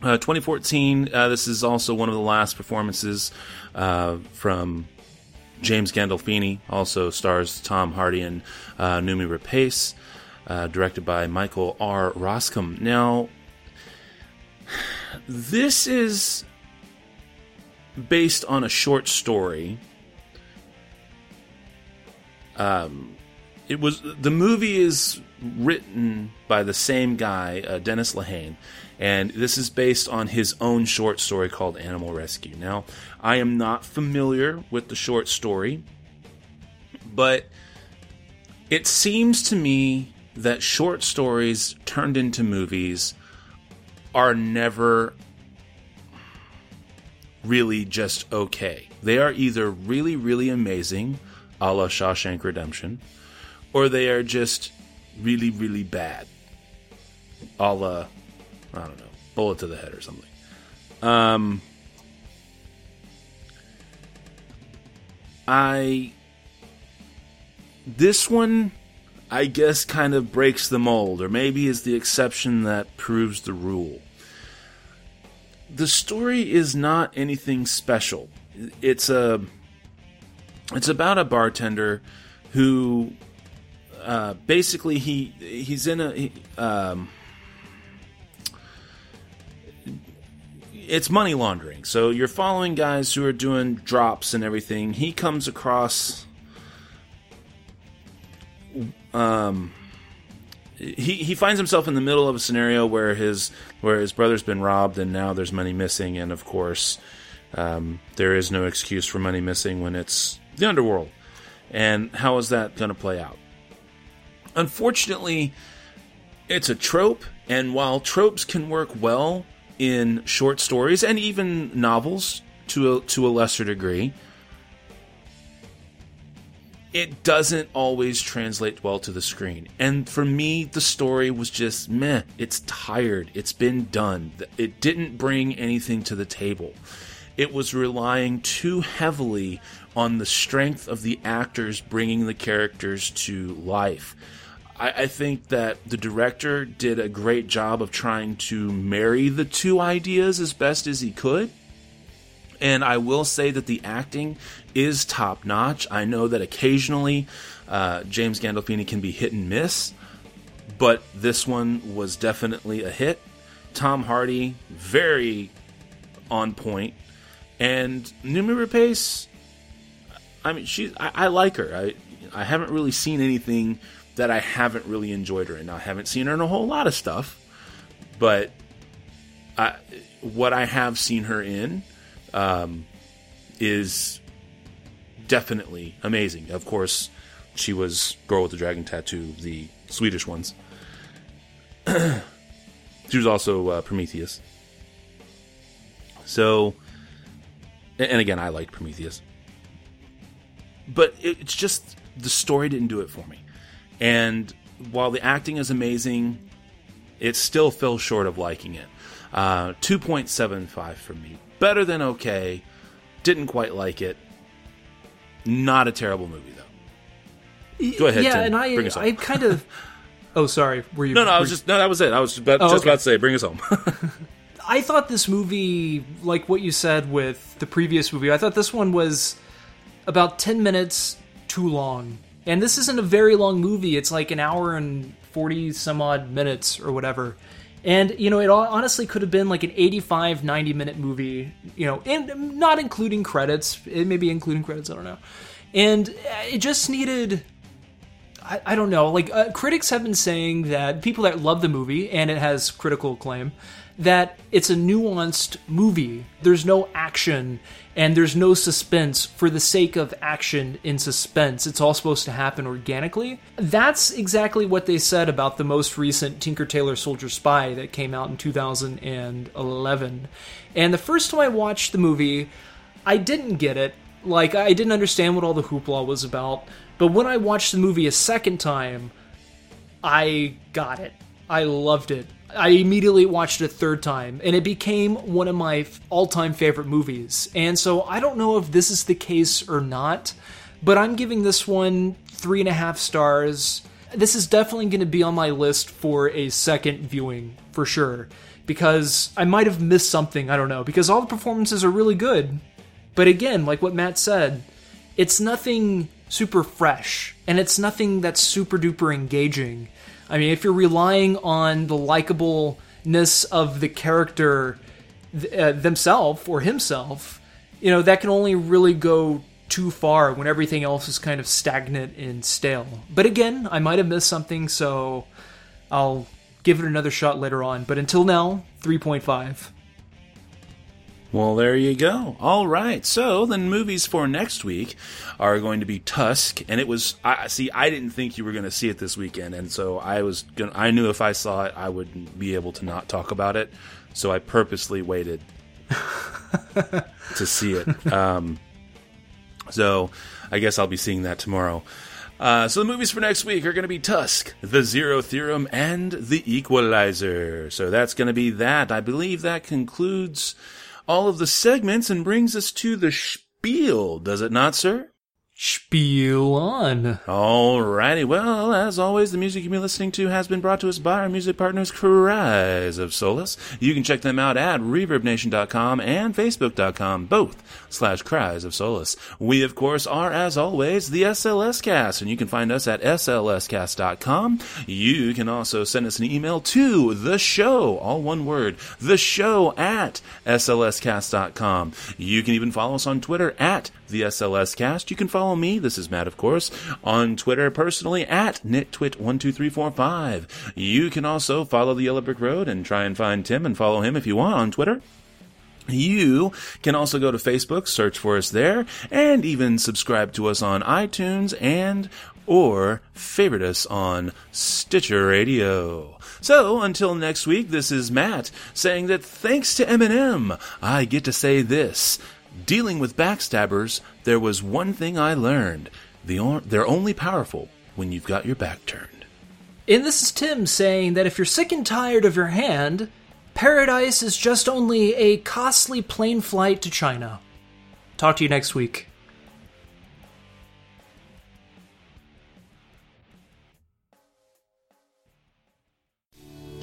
Uh, twenty fourteen, uh, this is also one of the last performances uh, from James Gandolfini. Also stars Tom Hardy and uh, Noomi Rapace, uh, directed by Michael R. Roskam. Now, this is based on a short story. Um, it was the movie is written by the same guy, uh, Dennis Lehane. And this is based on his own short story called Animal Rescue. Now, I am not familiar with the short story, but it seems to me that short stories turned into movies are never really just okay. They are either really, really amazing, a la Shawshank Redemption, or they are just really, really bad, a la... I don't know, bullet to the head or something. Um, I this one, I guess, kind of breaks the mold, or maybe is the exception that proves the rule. The story is not anything special. It's a it's about a bartender who uh, basically he he's in a. He, um, It's money laundering. So you're following guys who are doing drops and everything. He comes across... Um, he he finds himself in the middle of a scenario where his where his brother's been robbed and now there's money missing. And, of course, um, there is no excuse for money missing when it's the underworld. And how is that going to play out? Unfortunately, it's a trope. And while tropes can work well in short stories and even novels to a, to a lesser degree, it doesn't always translate well to the screen. And for me, the story was just meh. It's tired. It's been done. It didn't bring anything to the table. It was relying too heavily on the strength of the actors bringing the characters to life. I think that the director did a great job of trying to marry the two ideas as best as he could. And I will say that the acting is top-notch. I know that occasionally uh, James Gandolfini can be hit and miss, but this one was definitely a hit. Tom Hardy, very on point. And Noomi Rapace, I mean, she, I, I like her. I, I haven't really seen anything that I haven't really enjoyed her in. I haven't seen her in a whole lot of stuff, but I, what I have seen her in um, is definitely amazing. Of course, she was Girl with the Dragon Tattoo, the Swedish ones. She was also uh, Prometheus. So, and again, I liked Prometheus. But it's just, the story didn't do it for me. And while the acting is amazing, it still fell short of liking it. Uh, two point seven five for me. Better than okay. Didn't quite like it. Not a terrible movie, though. Go ahead, yeah, Tim. And I, bring us home. I kind of... Oh, sorry. Were you? No, no, I was just... No, that was it. I was about, oh, just okay. about to say, bring us home. I thought this movie, like what you said with the previous movie, I thought this one was about ten minutes too long. And this isn't a very long movie. It's like an hour and forty some odd minutes or whatever. And, you know, it honestly could have been like an eighty-five, ninety minute movie, you know, and not including credits. It may be including credits, I don't know. And it just needed, I, I don't know. Like uh, critics have been saying that people that love the movie, and it has critical acclaim, that it's a nuanced movie. There's no action and there's no suspense for the sake of action in suspense. It's all supposed to happen organically. That's exactly what they said about the most recent Tinker Tailor Soldier Spy that came out in two thousand eleven. And the first time I watched the movie, I didn't get it. Like, I didn't understand what all the hoopla was about. But when I watched the movie a second time, I got it. I loved it. I immediately watched it a third time, and it became one of my all-time favorite movies. And so I don't know if this is the case or not, but I'm giving this one three and a half stars. This is definitely going to be on my list for a second viewing, for sure, because I might have missed something, I don't know, because all the performances are really good. But again, like what Matt said, it's nothing super fresh, and it's nothing that's super-duper engaging. I mean, if you're relying on the likableness of the character th- uh, themselves or himself, you know, that can only really go too far when everything else is kind of stagnant and stale. But again, I might have missed something, so I'll give it another shot later on. But until now, three point five. Well, there you go. All right. So then movies for next week are going to be Tusk. And it was, I see, I didn't think you were going to see it this weekend. And so I was going to, I knew if I saw it, I wouldn't be able to not talk about it. So I purposely waited to see it. Um, so I guess I'll be seeing that tomorrow. Uh, so the movies for next week are going to be Tusk, The Zero Theorem, and The Equalizer. So that's going to be that. I believe that concludes all of the segments and brings us to the spiel, does it not, sir? Spiel on. All righty. Well, as always, the music you've been listening to has been brought to us by our music partners, Cries of Solace. You can check them out at reverb nation dot com and facebook dot com, both slash Cries of Solace. We, of course, are, as always, the S L S Cast, and you can find us at S L S cast dot com. You can also send us an email to the show, all one word, the show at S L S cast dot com. You can even follow us on Twitter at the S L S Cast. You can follow me, this is Matt, of course, on Twitter personally at nitwit one two three four five. You can also follow the Yellow Brick Road and try and find Tim and follow him if you want on Twitter. You can also go to Facebook, search for us there, and even subscribe to us on iTunes and or favorite us on Stitcher Radio. So, until next week, this is Matt saying that thanks to Eminem, I get to say this. Dealing with backstabbers, there was one thing I learned. They're only powerful when you've got your back turned. And this is Tim saying that if you're sick and tired of your hand, paradise is just only a costly plane flight to China. Talk to you next week.